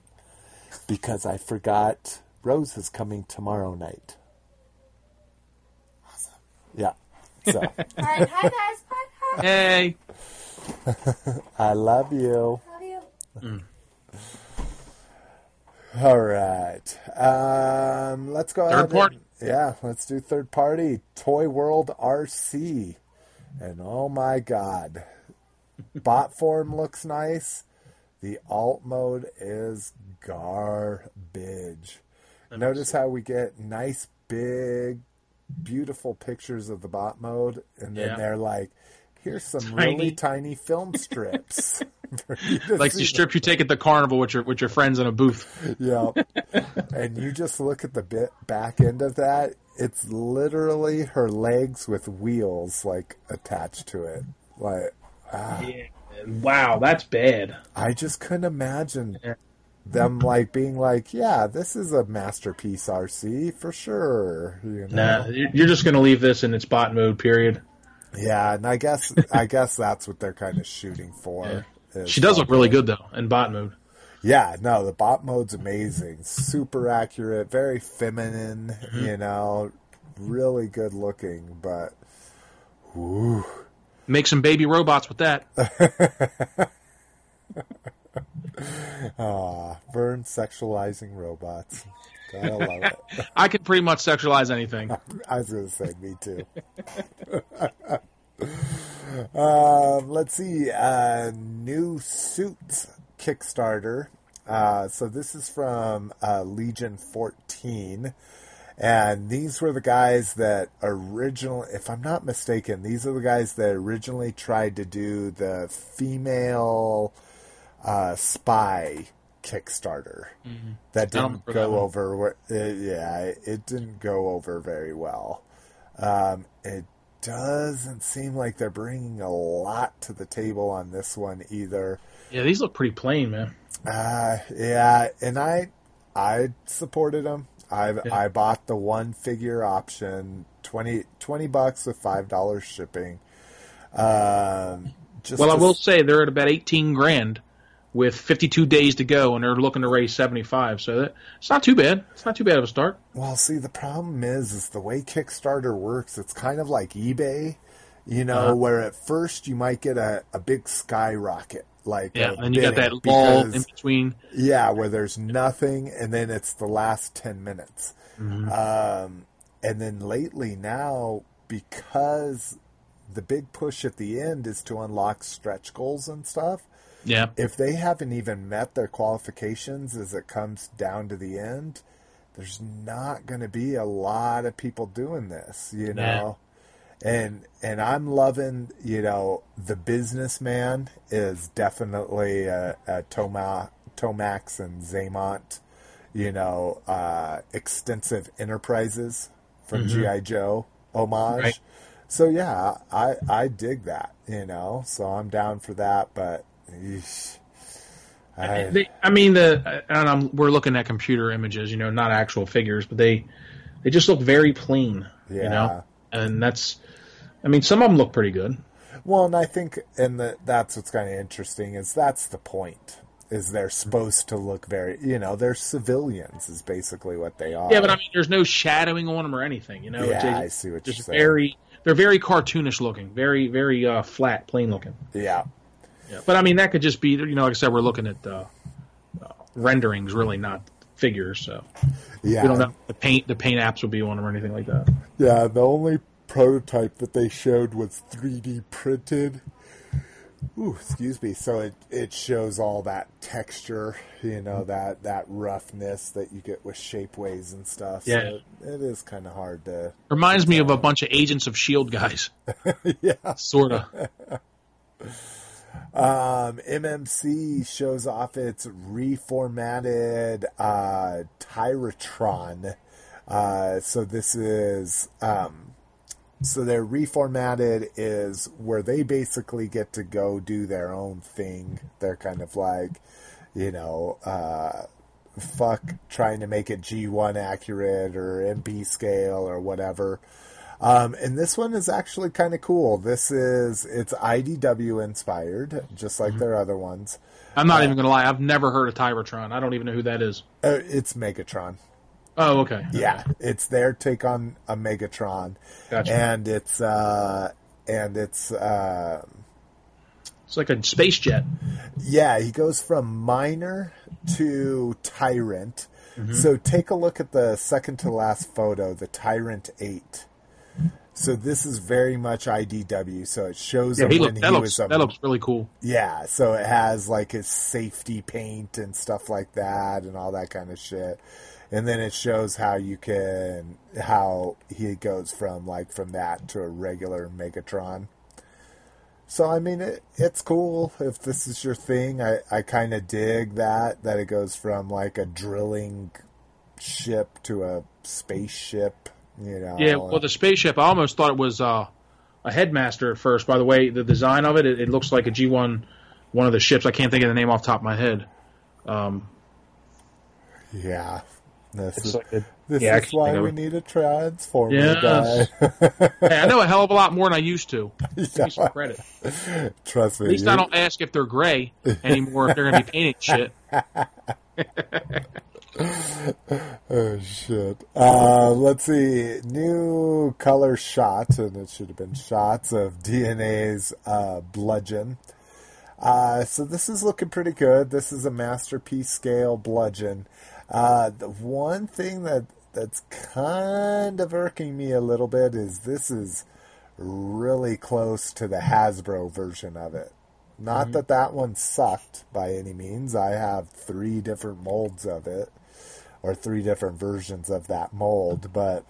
because I forgot Rose is coming tomorrow night. Awesome. Yeah. So. All right, hi, guys. Bye. Hey. I love you. Love you. Mm. All right. Um, let's go third ahead. Third party. And, yeah, let's do third party. Toy World R C. And oh my God. Bot form looks nice. The alt mode is garbage. Notice how we get nice, big, beautiful pictures of the bot mode. And then yeah. they're like... Here's some tiny. really tiny film strips. Like the strip you take at the carnival with your with your friends in a booth. Yeah. And you just look at the bit back end of that. It's literally her legs with wheels like attached to it. Like ah. yeah. Wow, that's bad. I just couldn't imagine them like being like, yeah, this is a Masterpiece R C for sure. You know? Nah, you're just gonna leave this in its bot mode, period. Yeah, and I guess I guess that's what they're kind of shooting for. Yeah. She does look really good, though, in bot mode. Yeah, no, the bot mode's amazing. Super accurate, very feminine, mm-hmm. you know, really good looking, but... Whew. Make some baby robots with that. Aw, Vern sexualizing robots. I love it. I can pretty much sexualize anything. I was going to say, me too. um, let's see. Uh, new suit Kickstarter. Uh, so this is from uh, Legion fourteen. And these were the guys that originally, if I'm not mistaken, these are the guys that originally tried to do the female uh, spy Kickstarter mm-hmm. that didn't go that over where, it, yeah it didn't go over very well. Um it doesn't seem like they're bringing a lot to the table on this one either. Yeah, these look pretty plain, man. Uh yeah, and I I supported them. I yeah. I bought the one figure option, twenty bucks with five dollars shipping. Um just Well, I will s- say they're at about eighteen grand. With fifty-two days to go, and they're looking to raise seventy-five, so that it's not too bad. It's not too bad of a start. Well, see, the problem is, is the way Kickstarter works. It's kind of like eBay, you know, uh-huh. where at first you might get a, a big skyrocket, like yeah, and you got that lull in between. Yeah, where there's nothing, and then it's the last ten minutes, mm-hmm. um, and then lately now because the big push at the end is to unlock stretch goals and stuff. Yeah. If they haven't even met their qualifications as it comes down to the end, there's not going to be a lot of people doing this, you know. Nah. And and I'm loving, you know, the businessman is definitely a, a Toma, Tomax and Zaymont, you know, uh, extensive enterprises from mm-hmm. G I. Joe homage. Right. So yeah, I I dig that, you know. So I'm down for that, but. I, they, I mean, the and I'm, we're looking at computer images, you know, not actual figures, but they they just look very plain, yeah. you know. And that's, I mean, some of them look pretty good. Well, and I think, and the, that's what's kind of interesting is that's the point. Is they're supposed to look very, you know, they're civilians is basically what they are. Yeah, but I mean, there's no shadowing on them or anything, you know. Yeah, it's, I see what you're saying. Very, they're very cartoonish looking, very, very uh, flat, plain looking. Yeah. But, I mean, that could just be, you know, like I said, we're looking at uh, uh, renderings, really, not figures. So yeah. we don't know the paint, the paint apps would be on them or anything like that. Yeah, the only prototype that they showed was three D printed. Ooh, excuse me. So it, it shows all that texture, you know, that, that roughness that you get with shapeways and stuff. Yeah. So it, it is kind of hard to... Reminds me of a bunch of Agents of S H I E L D guys. Yeah. Sort of. Um, M M C shows off its reformatted uh, Tyratron Uh, so this is, um, so their reformatted is where they basically get to go do their own thing. They're kind of like, you know, uh, fuck trying to make it G one accurate or M P scale or whatever. Um, and this one is actually kind of cool. This is, it's I D W inspired, just like mm-hmm. their other ones. I'm not uh, even going to lie. I've never heard of Tyrotron. I don't even know who that is. Uh, it's Megatron. Oh, okay. Yeah, it's their take on a Megatron. Gotcha. And it's, uh, and it's, uh, it's like a space jet. Yeah, he goes from minor to tyrant. Mm-hmm. So take a look at the second to last photo, the Tyrant eight. So this is very much I D W. So it shows yeah, him he when looked, he looks, was a... That looks really cool. Yeah, so it has like his safety paint and stuff like that and all that kind of shit. And then it shows how you can, how he goes from like from that to a regular Megatron. So, I mean, it, it's cool if this is your thing. I, I kind of dig that, that it goes from like a drilling ship to a spaceship, you know. Yeah, well, the spaceship, I almost thought it was uh, a Headmaster at first. By the way, the design of it, it, it looks like a G one, one of the ships. I can't think of the name off the top of my head. Um, yeah. This it's is, like a, this yeah, is why we need a Transformer yes. guy. Hey, I know a hell of a lot more than I used to. Give me some credit. Trust me. At least you... I don't ask if they're gray anymore, if they're going to be painted shit. Oh, shit. Uh, let's see. New color shot, and it should have been shots, of D N A's uh, bludgeon. Uh, so this is looking pretty good. This is a Masterpiece scale bludgeon. Uh, the one thing that, that's kind of irking me a little bit is this is really close to the Hasbro version of it. Not mm-hmm. that that one sucked by any means. I have three different molds of it, or three different versions of that mold. But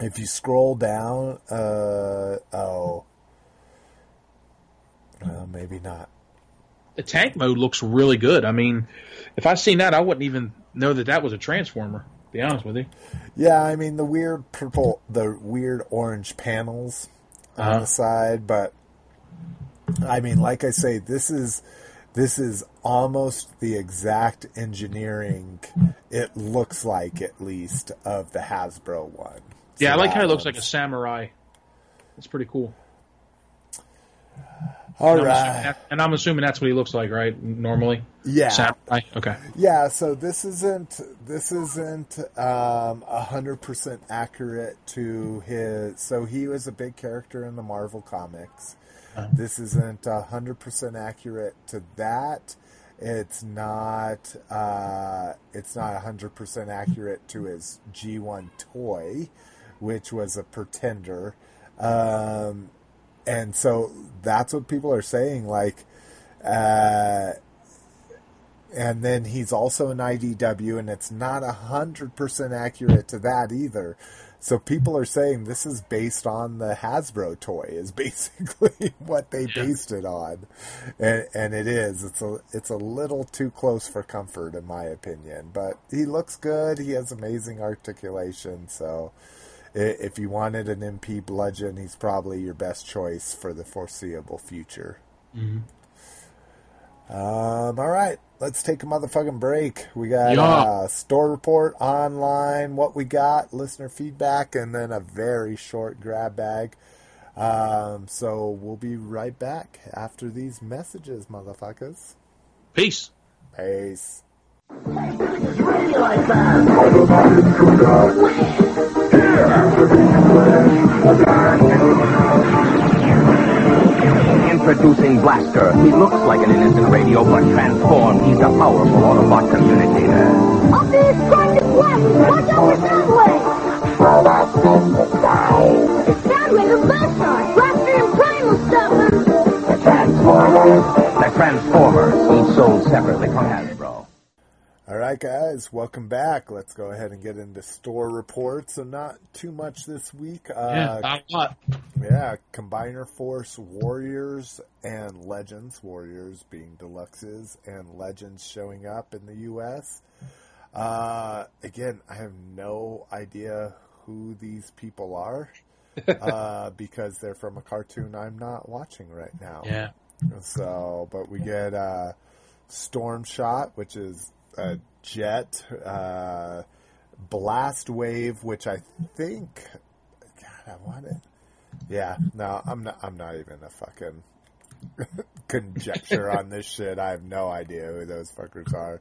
if you scroll down, uh, oh, well, maybe not. The tank mode looks really good. I mean, if I seen that, I wouldn't even know that that was a Transformer, to be honest with you. Yeah, I mean, the weird purple, the weird orange panels uh-huh. on the side, but I mean, like I say, this is this is almost the exact engineering, it looks like, at least, of the Hasbro one. So yeah, I like how it looks like a samurai. It's pretty cool. All and right. I'm and I'm assuming that's what he looks like, right? Normally? Yeah. Samurai? Okay. Yeah, so this isn't this isn't um one hundred percent accurate to his so he was a big character in the Marvel comics. Uh-huh. This isn't one hundred percent accurate to that. It's not uh it's not one hundred percent accurate to his G one toy, which was a pretender. Um And so that's what people are saying, like, uh, and then he's also an I D W, and it's not one hundred percent accurate to that either. So people are saying this is based on the Hasbro toy, is basically what they based it on. And, and it is. It's a, it's a little too close for comfort, in my opinion. But he looks good. He has amazing articulation, so... If you wanted an M P bludgeon, he's probably your best choice for the foreseeable future. Mm-hmm. Um, all right, let's take a motherfucking break. We got yeah. uh, store report, online, what we got, listener feedback, and then a very short grab bag. Um, so we'll be right back after these messages, motherfuckers. Peace. Peace. Introducing Blaster. He looks like an innocent radio, but transformed, he's a powerful Autobot communicator. Optimus Prime is blocking! Watch out for Soundwave! Soundwave! It's Soundwave or Blaster! Blaster and Prime will stop him! The Transformers! The Transformers, each sold separately from Hasbro. All right, guys, welcome back. Let's go ahead and get into store reports. So not too much this week. Yeah, uh, not a lot. Yeah, Combiner Force Warriors and Legends, Warriors being deluxes, and Legends showing up in the U S Uh, again, I have no idea who these people are uh, because they're from a cartoon I'm not watching right now. Yeah. So, but we get uh, Storm Shot, which is a jet, uh, Blast Wave, which I think, God, I want it. Yeah, no, I'm not. I'm not even a fucking conjecture on this shit. I have no idea who those fuckers are.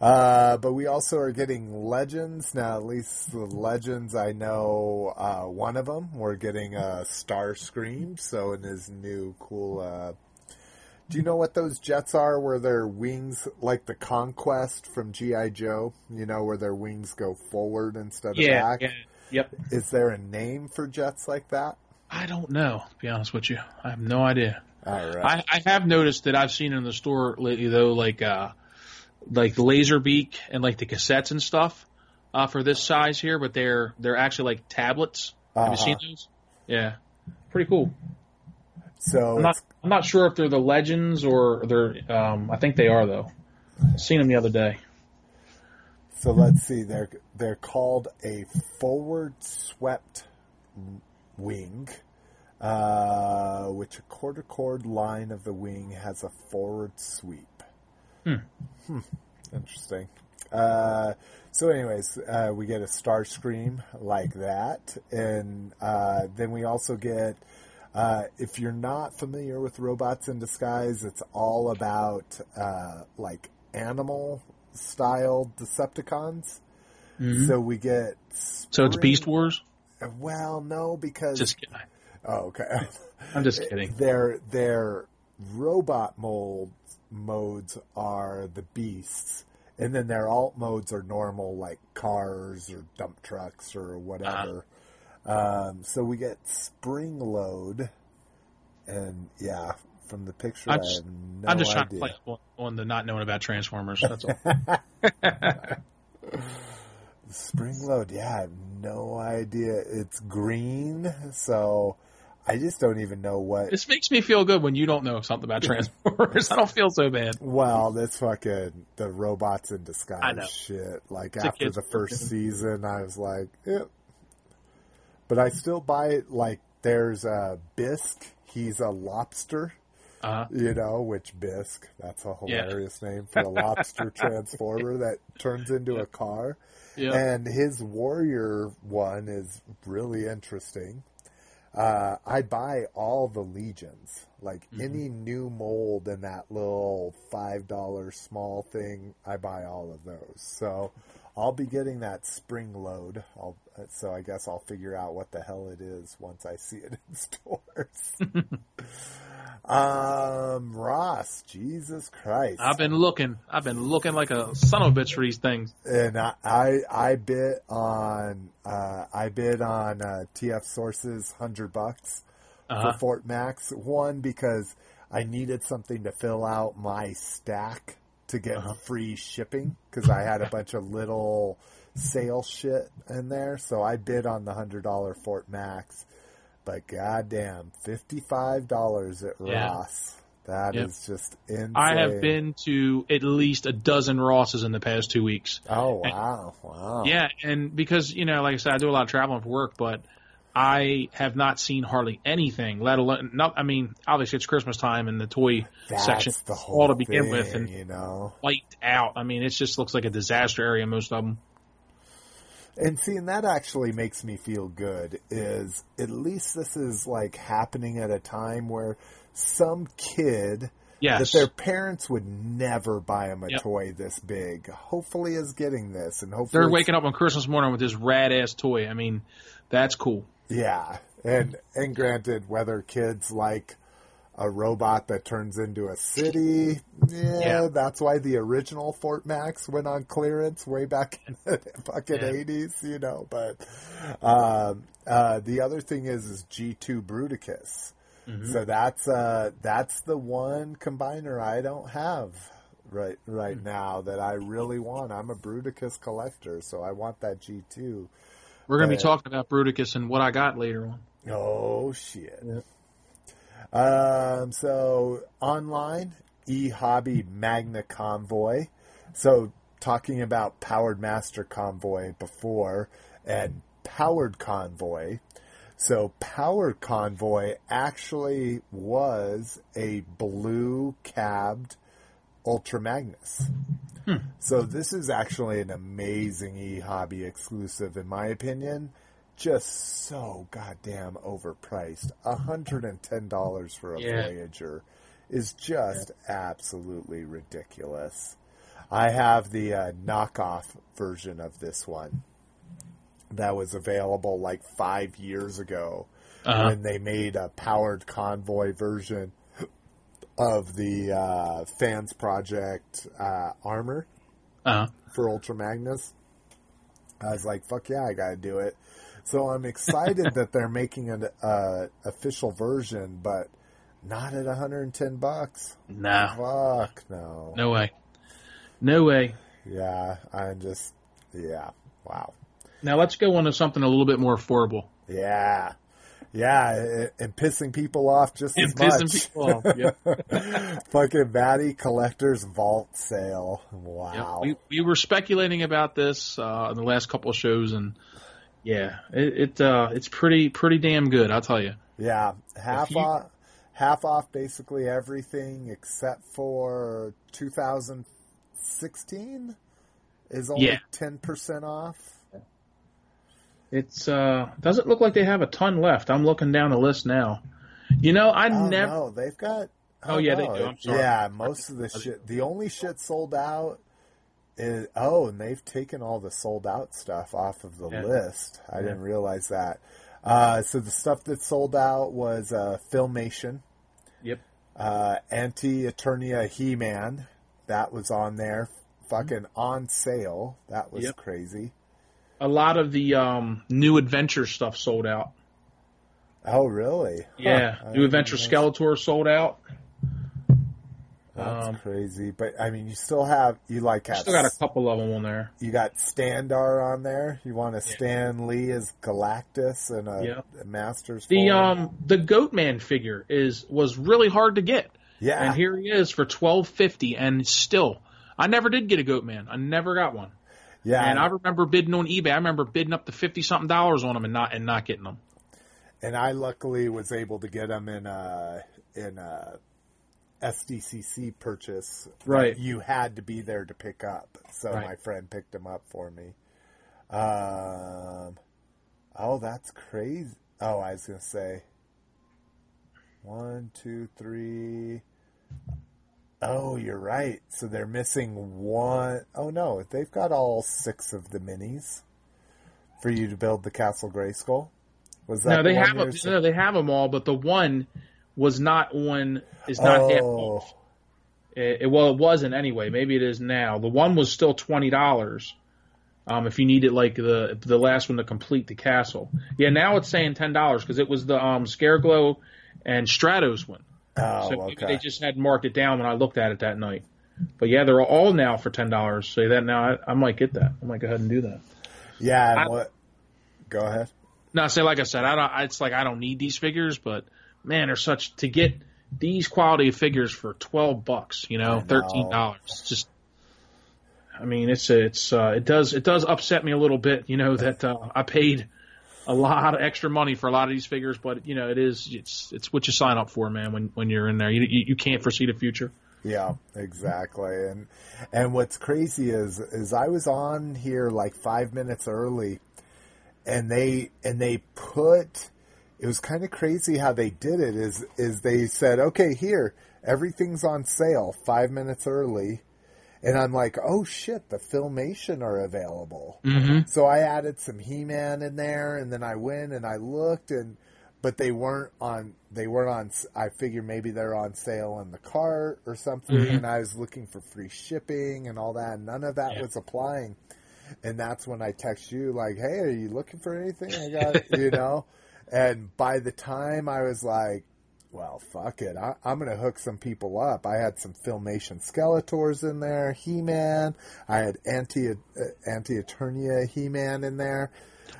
Uh, but we also are getting Legends. Now, at least the Legends, I know uh, one of them. We're getting uh, Starscream. So in his new cool... Uh, do you know what those jets are where their wings, like the Conquest from G I Joe, you know, where their wings go forward instead of yeah, back? Yeah, yep. Is there a name for jets like that? I don't know, to be honest with you. I have no idea. All right. I, I have noticed that I've seen in the store lately, though, like... Uh, like the laser beak and like the cassettes and stuff uh, for this size here, but they're they're actually like tablets. Uh-huh. Have you seen those? Yeah, pretty cool. So I'm not, I'm not sure if they're the Legends or they're. Um, I think they are though. I've seen them the other day. So let's see. They're they're called a forward swept wing, uh, which a quarter chord line of the wing has a forward sweep. Hmm. hmm. Interesting. Uh, so anyways, uh, we get a Starscream like that. And uh, then we also get, uh, if you're not familiar with Robots in Disguise, it's all about uh, like animal-style Decepticons. Mm-hmm. So we get... Spring. So it's Beast Wars? Well, no, because... Just kidding. Oh, okay. I'm just kidding. Their, their robot mold modes are the beasts, and then their alt modes are normal, like cars or dump trucks or whatever. Uh-huh. Um, so we get Spring Load, and yeah, from the picture, I'm just, I have no I'm just idea. trying to play on the not knowing about Transformers. That's all. Spring Load, yeah, I have no idea. It's green, so. I just don't even know what... This makes me feel good when you don't know something about Transformers. I don't feel so bad. Well, that's fucking the Robots in Disguise shit. Like, it's after the first person. season, I was like, eh. But I still buy it. Like, there's a Bisque. He's a lobster. Uh-huh. You know, which Bisque. That's a hilarious yeah. name for a lobster transformer that turns into yeah. a car. Yeah. And his warrior one is really interesting. Uh, I buy all the Legions, like mm-hmm. any new mold in that little five dollar small thing. I buy all of those. So I'll be getting that Spring Load. I'll, so I guess I'll figure out what the hell it is once I see it in stores. um, Ross, Jesus Christ. I've been looking. I've been looking like a son of a bitch for these things. And I, I, I bid on, uh, I bid on, uh, T F Sources, hundred bucks uh-huh. for Fort Max. One, because I needed something to fill out my stack to get uh-huh. free shipping, because I had a bunch of little sale shit in there. So I bid on the one hundred dollars Fort Max. But goddamn, fifty-five dollars at yeah. Ross. That yep. is just insane. I have been to at least a dozen Rosses in the past two weeks. Oh, wow. And, wow. Yeah, and because, you know, like I said, I do a lot of traveling for work, but I have not seen hardly anything, let alone, not, I mean, obviously it's Christmas time and the toy That's section the whole all to begin thing, with and you know? wiped out. I mean, it just looks like a disaster area, most of them. And seeing that actually makes me feel good, is at least this is like happening at a time where some kid yes. that their parents would never buy them a yep. toy this big, hopefully is getting this. And hopefully they're waking up on Christmas morning with this rad ass toy. I mean, that's cool. Yeah. And, and granted, whether kids like a robot that turns into a city. Yeah, yeah. That's why the original Fort Max went on clearance way back in the fucking yeah. eighties, you know. But um, uh, the other thing is, is G two Bruticus. Mm-hmm. So that's uh, that's the one combiner I don't have right right mm-hmm. now that I really want. I'm a Bruticus collector, so I want that G two. We're going to be talking about Bruticus and what I got later on. Oh, shit. Yeah. Um, so online, eHobby Magna Convoy. So talking about Powered Master Convoy before and Powered Convoy. So Powered Convoy actually was a blue cabbed Ultra Magnus. Hmm. So this is actually an amazing eHobby exclusive, in my opinion. Just so goddamn overpriced. one hundred ten dollars for a yeah. Voyager is just yeah. absolutely ridiculous. I have the uh, knockoff version of this one that was available like five years ago uh-huh. when they made a Powered Convoy version of the uh, Fans Project uh, armor uh-huh. for Ultra Magnus. I was like, fuck yeah, I gotta do it. So I'm excited that they're making an uh, official version, but not at one hundred ten bucks. No. Fuck no. No way. No way. Yeah, I'm just, yeah, wow. Now let's go on to something a little bit more affordable. Yeah. Yeah, and pissing people off just and as pissing much. Pissing people off, yeah. Fucking Batty Collector's Vault Sale. Wow. Yep. We, we were speculating about this uh, in the last couple of shows, and yeah, it, it uh, it's pretty pretty damn good, I'll tell you. Yeah, half you... off half off basically everything except for two thousand sixteen is only yeah. ten percent off. It's uh doesn't look like they have a ton left. I'm looking down the list now. You know, I oh, never. No, they've got. Oh, oh yeah, no. they do. I'm sorry. Yeah, most of the shit. The only shit sold out is oh, and they've taken all the sold out stuff off of the yeah. list. I yeah. didn't realize that. Uh, so the stuff that sold out was uh, Filmation. Yep. Uh, Anti-Eternia He-Man, that was on there. Fucking mm-hmm. on sale. That was yep. crazy. A lot of the um, New Adventure stuff sold out. Oh, really? Yeah. Huh. New Adventure Skeletor sold out. That's um, crazy. But, I mean, you still have... You like have still got a couple of them on there. You got Standar on there. You want a yeah. Stan Lee as Galactus and a, yeah. a Masters the um, the Goatman figure is was really hard to get. Yeah. And here he is for twelve fifty, and still... I never did get a Goatman. I never got one. Yeah, and I remember bidding on eBay. I remember bidding up to fifty something dollars on them and not and not getting them. And I luckily was able to get them in a in a S D C C purchase. Right, you had to be there to pick up. So right. my friend picked them up for me. Um, oh, that's crazy. Oh, I was gonna say one, two, three. Oh, you're right. So they're missing one. Oh, no. They've got all six of the minis for you to build the Castle Grayskull. Was that no, they the have a, no, they have them all, but the one was not on, is not oh. half off. It, it, well, it wasn't anyway. Maybe it is now. The one was still twenty dollars um, if you needed like the the last one to complete the castle. Yeah, now it's saying ten dollars because it was the um, Scareglow and Stratos one. Oh, so maybe okay. they just had marked it down when I looked at it that night. But yeah, they're all now for ten dollars. So that now I, I might get that. I might go ahead and do that. Yeah. I, what, go ahead. No, say so like I said, I don't. It's like I don't need these figures, but man, they're such to get these quality figures for twelve bucks. You know, know. thirteen dollars. Just, I mean, it's it's uh, it does it does upset me a little bit. You know that uh, I paid a lot of extra money for a lot of these figures, but you know it is it's it's what you sign up for, man. When when you're in there, you you, you can't foresee the future. Yeah, exactly. And and what's crazy is is I was on here like five minutes early, and they and they put it was kind of crazy how they did it. Is is they said, okay, here everything's on sale five minutes early. And I'm like, oh, shit, the Filmation are available. Mm-hmm. So I added some He-Man in there, and then I went and I looked, and but they weren't on – They weren't on. I figure maybe they're on sale in the cart or something, mm-hmm. and I was looking for free shipping and all that, and none of that yeah. was applying. And that's when I text you like, hey, are you looking for anything? I got – you know? And by the time I was like, well, fuck it. I, I'm going to hook some people up. I had some Filmation Skeletors in there, He-Man. I had anti, uh, Anti-Eternia He-Man in there.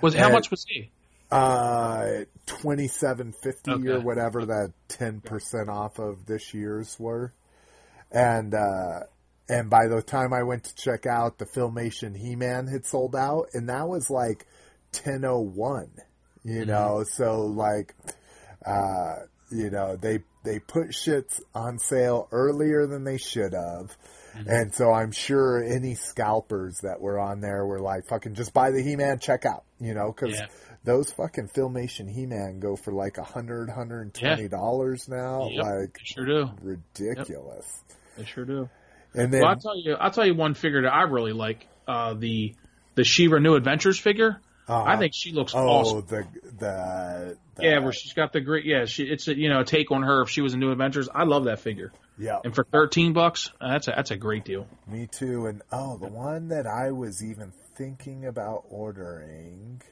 Was and, how much was he? Uh, twenty-seven fifty okay. or whatever that ten percent off of this year's were. And, uh, And by the time I went to check out, the Filmation He-Man had sold out, and that was like ten oh one, you mm-hmm. know? So like, uh, you know, they, they put shits on sale earlier than they should have. Mm-hmm. And so I'm sure any scalpers that were on there were like, fucking just buy the He-Man, check out, you know? Cause yeah. those fucking Filmation He-Man go for like a hundred, one hundred twenty dollars yeah. now. Yep. Like they sure do. Ridiculous. Yep. They sure do. And then, well, I'll tell you, I'll tell you one figure that I really like, uh, the the She-Ra New Adventures figure. Uh, I think she looks oh, awesome. Oh, the, the the yeah, where she's got the great yeah. She it's a, you know, a take on her if she was in New Adventures. I love that figure. Yeah, and for thirteen bucks, uh, that's a, that's a great deal. Me too. And oh, the one that I was even thinking about ordering.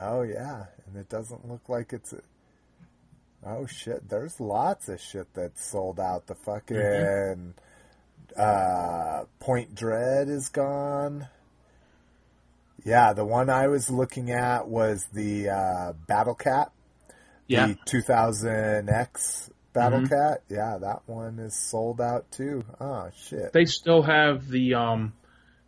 Oh yeah, and it doesn't look like it's. A, oh shit! There's lots of shit that's sold out. The fucking. Mm-hmm. Uh, Point Dread is gone. Yeah, the one I was looking at was the uh, Battle Cat. Yeah. The two thousand X Battle mm-hmm. Cat. Yeah, that one is sold out too. Oh, shit. They still have the um,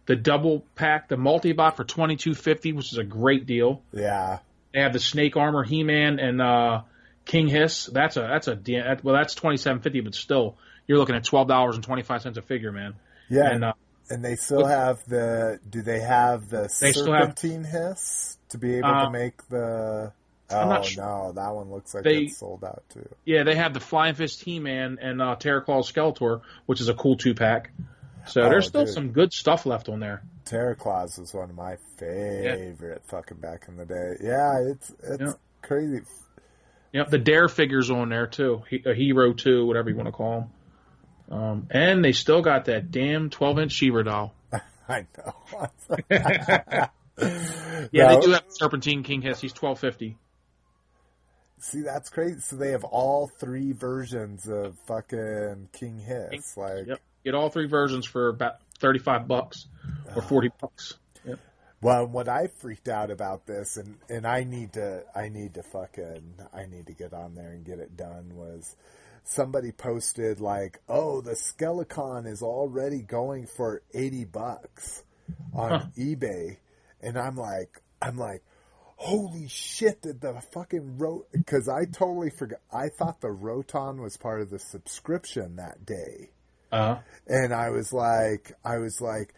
the double pack, the multi-bot for twenty-two fifty, which is a great deal. Yeah. They have the Snake Armor, He-Man, and uh, King Hiss. That's a, that's a, well, that's twenty-seven fifty, but still. You're looking at twelve dollars and twenty five cents a figure, man. Yeah, and, uh, and they still have the. Do they have the they serpentine still have, hiss to be able uh, to make the? Oh I'm not sure. No, that one looks like they, it's sold out too. Yeah, they have the Flying Fist He-Man and uh, Terraclaw Skeletor, which is a cool two pack. So oh, there's still dude. some good stuff left on there. Terraclaws was one of my favorite yeah. fucking back in the day. Yeah, it's it's yeah. crazy. Yeah, the Dare figures on there too. He, a Hero two, whatever you want to call them. Um, and they still got that damn twelve-inch She-Ra doll. I know. yeah, no. They do have Serpentine King Hiss. He's twelve fifty. See, that's crazy. So they have all three versions of fucking King Hiss. Like, yep. Get all three versions for about thirty-five bucks or forty bucks. Yep. Well, what I freaked out about this, and, and I need to, I need to fucking, I need to get on there and get it done was. Somebody posted like, "Oh, the Skelecon is already going for eighty bucks on huh. eBay," and I'm like, "I'm like, holy shit! Did the fucking Rot? Because I totally forgot. I thought the Roton was part of the subscription that day, uh-huh. and I was like, I was like,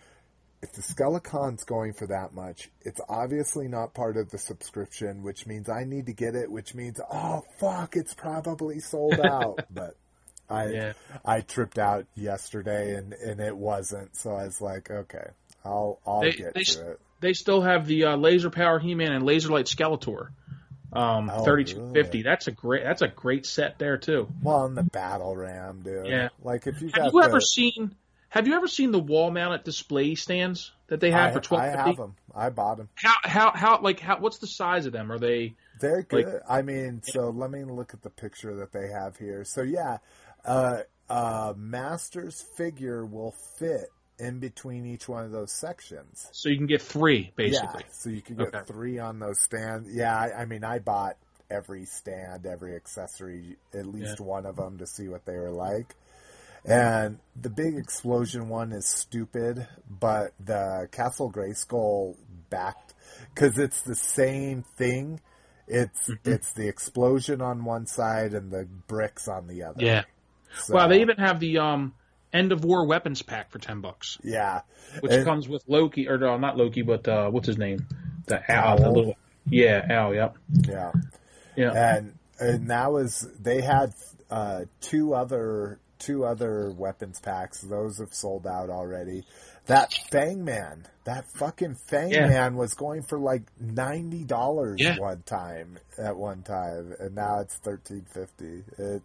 if the Skelecon's going for that much, it's obviously not part of the subscription, which means I need to get it, which means, oh, fuck, it's probably sold out. But I yeah. I tripped out yesterday, and, and it wasn't. So I was like, okay, I'll, I'll they, get they, to it. They still have the uh, Laser Power He-Man and Laser Light Skeletor. Um, oh, thirty-two fifty. Really? That's a great. That's a great set there, too. Well, and the Battle Ram, dude. Yeah. Like, if you have you the, ever seen... Have you ever seen the wall-mounted display stands that they have I, for twelve fifty? I have them. I bought them. How how how like how, what's the size of them? Are they? They're good. Like, I mean, so let me look at the picture that they have here. So yeah, uh, uh, Master's figure will fit in between each one of those sections. So you can get three basically. Yeah, so you can get okay. three on those stands. Yeah, I, I mean, I bought every stand, every accessory, at least yeah. one of them to see what they were like. And the big explosion one is stupid, but the Castle Grayskull backed because it's the same thing. It's mm-hmm. it's the explosion on one side and the bricks on the other. Yeah. So, wow, they even have the um, End of War weapons pack for ten bucks. Yeah, which and, comes with Loki or no, not Loki, but uh, what's his name? The Owl. The little, yeah, Owl. Yep. Yeah. Yeah. And and that was they had uh, two other. Two other weapons packs. Those have sold out already. That Fang Man, that fucking Fang yeah. Man was going for like ninety dollars yeah. one time at one time. And now it's thirteen fifty. It,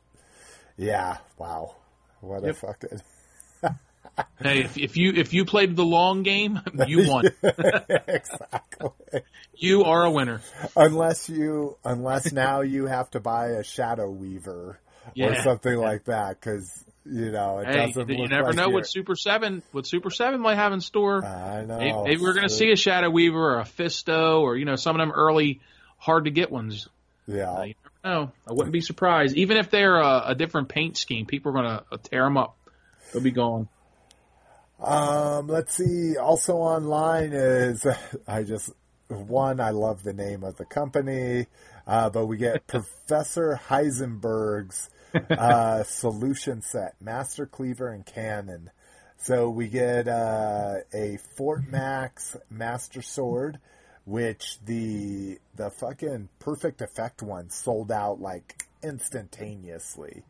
yeah. Wow. What yep. a fucking. Hey, if, if you, if you played the long game, you won. Exactly. You are a winner. Unless you, unless now you have to buy a Shadow Weaver. Yeah. Or something like that, because you know it hey, doesn't. You look never like know you're... what Super Seven, what Super Seven might have in store. I know. Maybe, maybe we're going to see a Shadow Weaver or a Fisto, or you know some of them early hard to get ones. Yeah, uh, you never know. I wouldn't be surprised, even if they're a, a different paint scheme. People are going to tear them up. They'll be gone. Um, let's see. Also online is, I just, one, I love the name of the company, uh, but we get Professor Heisenberg's uh, solution set, Master Cleaver and Cannon. So we get uh, a Fort Max Master Sword, which the the fucking Perfect Effect one sold out like instantaneously.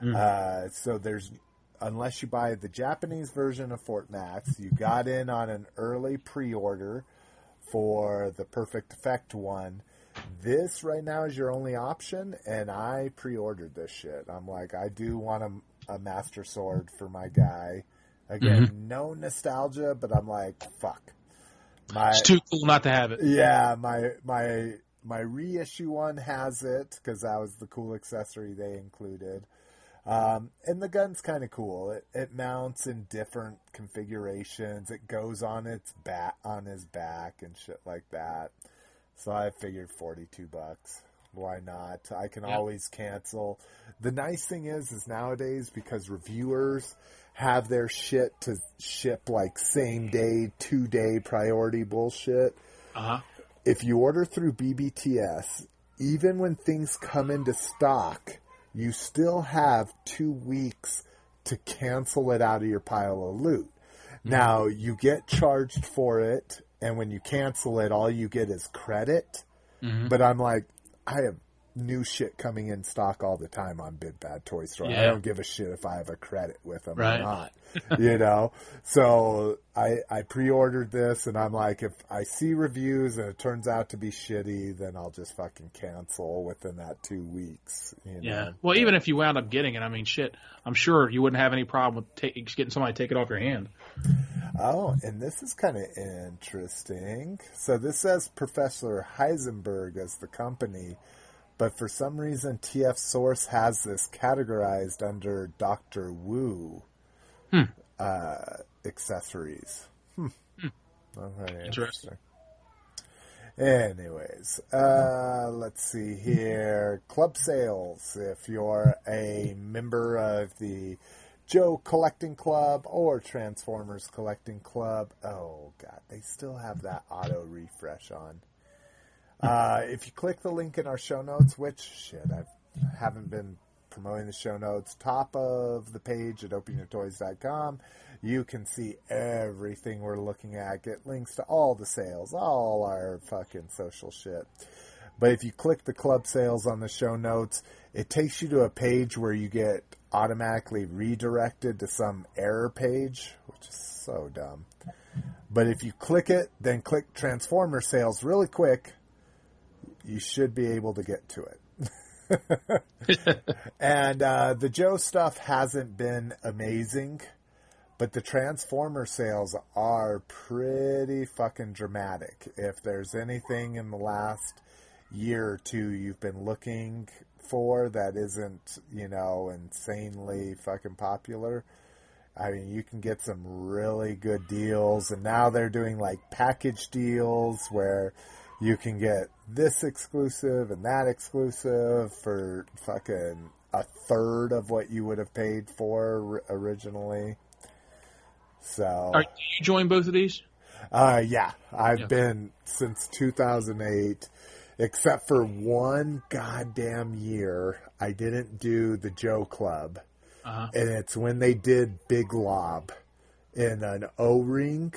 Mm-hmm. Uh, so there's, unless you buy the Japanese version of Fort Max, you got in on an early pre-order for the Perfect Effect one. This right now is your only option, and I pre-ordered this shit. I'm like, I do want a, a Master Sword for my guy. Again, mm-hmm. no nostalgia, but I'm like, fuck. My, it's too cool not to have it. Yeah, my my my reissue one has it because that was the cool accessory they included. Um, and the gun's kind of cool. It, it mounts in different configurations. It goes on its back, on his back, and shit like that. So I figured forty-two bucks. Why not? I can yeah. always cancel. The nice thing is, is nowadays because reviewers have their shit to ship like same day, two day priority bullshit. Uh-huh. If you order through B B T S, even when things come into stock, you still have two weeks to cancel it out of your pile of loot. Mm-hmm. Now, you get charged for it, and when you cancel it, all you get is credit. Mm-hmm. But I'm like, I have new shit coming in stock all the time on Big Bad Toy Store. Yeah. I don't give a shit if I have a credit with them right. or not, you know? So I, I pre-ordered this, and I'm like, if I see reviews and it turns out to be shitty, then I'll just fucking cancel within that two weeks. You yeah. know? Well, even if you wound up getting it, I mean, shit, I'm sure you wouldn't have any problem with take, getting somebody to take it off your hand. Oh, and this is kind of interesting. So this says Professor Heisenberg as the company. But for some reason, T F Source has this categorized under Doctor Wu hmm. uh, accessories. Hmm. Hmm. Very interesting. interesting. Anyways, uh, let's see here. Club sales. If you're a member of the Joe Collecting Club or Transformers Collecting Club. Oh, God. They still have that auto refresh on. Uh, if you click the link in our show notes, which, shit, I've, I haven't been promoting the show notes, top of the page at open your toys dot com, you can see everything we're looking at, get links to all the sales, all our fucking social shit. But if you click the club sales on the show notes, it takes you to a page where you get automatically redirected to some error page, which is so dumb. But if you click it, then click Transformer Sales really quick, you should be able to get to it. And uh, the Joe stuff hasn't been amazing, but the Transformer sales are pretty fucking dramatic. If there's anything in the last year or two you've been looking for that isn't, you know, insanely fucking popular, I mean, you can get some really good deals. And now they're doing like package deals where you can get this exclusive and that exclusive for fucking a third of what you would have paid for originally. So, are, did you join both of these? Uh, yeah, I've yeah. been since two thousand eight, except for one goddamn year. I didn't do the Joe Club, uh-huh. and it's when they did Big Lob in an O-ring.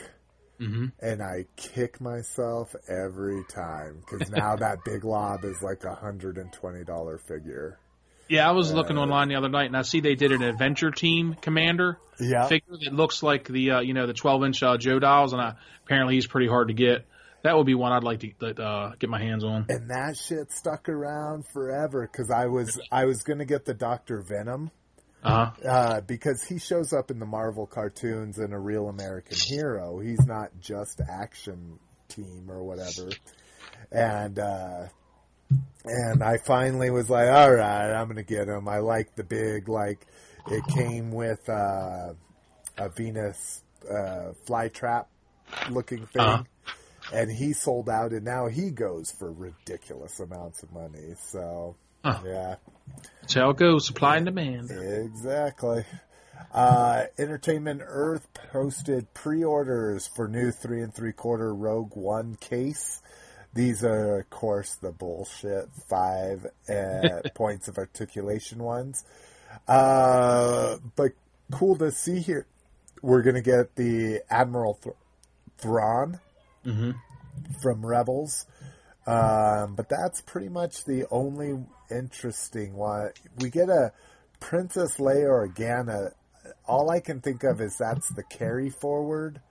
Mm-hmm. And I kick myself every time because now that Big Lob is like a hundred and twenty dollar figure. Yeah, I was and... looking online the other night, and I see they did an Adventure Team Commander yeah. figure that looks like the uh, you know the twelve inch uh, Joe dolls, and I, apparently he's pretty hard to get. That would be one I'd like to uh, get my hands on. And that shit stuck around forever because I was I was gonna get the Doctor Venom. Uh-huh. Uh, because he shows up in the Marvel cartoons in A Real American Hero. He's not just Action Team or whatever. And uh, and I finally was like, all right, I'm going to get him. I like the big, like, it came with uh, a Venus uh, flytrap looking thing. Uh-huh. And he sold out, and now he goes for ridiculous amounts of money. So, huh. yeah. That's how it goes, supply and demand. Exactly. Uh, Entertainment Earth posted pre-orders for new three and three quarter Rogue One case. These are, of course, the bullshit five uh, points of articulation ones. Uh, but cool to see here. We're going to get the Admiral Th- Thrawn mm-hmm. from Rebels. Um, but that's pretty much the only interesting one. We get a Princess Leia Organa. All I can think of is that's the carry forward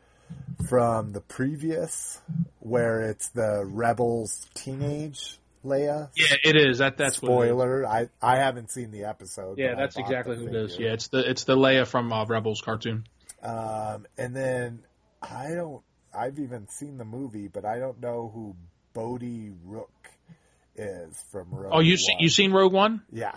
from the previous, where it's the Rebels teenage Leia. Yeah, it is. That that's spoiler. What it is. I I haven't seen the episode. Yeah, that's exactly who it is. Yeah, it's the it's the Leia from uh, Rebels cartoon. Um, and then I don't. I've even seen the movie, but I don't know who Bodhi Rook is from Rogue One. Oh, you see, you seen Rogue One? Yeah.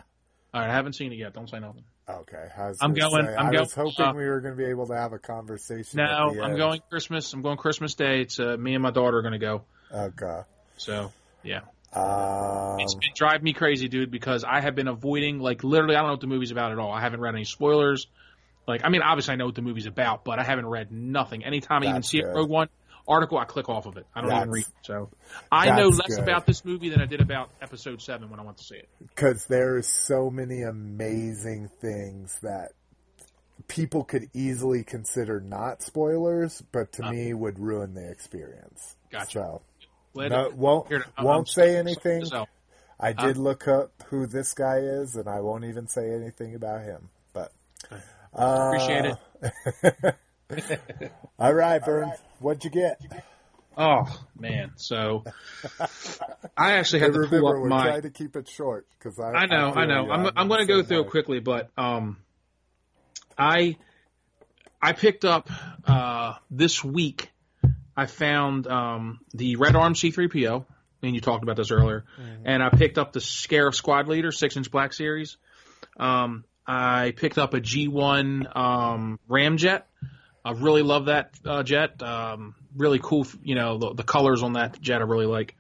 All right, I haven't seen it yet. Don't say nothing. Okay, I'm going. Say, I'm I going, was hoping uh, we were going to be able to have a conversation. No, I'm end. going Christmas. I'm going Christmas Day. It's uh, me and my daughter are going to go. Okay. So yeah, um, it's been driving me crazy, dude. Because I have been avoiding, like, literally, I don't know what the movie's about at all. I haven't read any spoilers. Like, I mean, obviously, I know what the movie's about, but I haven't read nothing. Anytime I even see a Rogue One article, I click off of it. I don't that's, even read. So I know less good. about this movie than I did about Episode seven when I went to see it. Because there's so many amazing things that people could easily consider not spoilers, but to uh, me would ruin the experience. Gotcha. So, no, won't Here, I'm, won't I'm say anything. I did um, look up who this guy is, and I won't even say anything about him. But uh, appreciate it. All right, Vern. All right. What'd you get? Oh man, so I actually had to pull up we're my. Trying to keep it short because I, I know, I, I know. I'm I'm going to go through it quickly, but um, I I picked up uh, this week. I found um, the Red Arm C three P O, and you talked about this earlier. Mm-hmm. And I picked up the Scarif Squad Leader six inch Black Series. Um, I picked up a G one um, Ramjet. I really love that uh, jet. Um, really cool, you know, the, the colors on that jet I really like.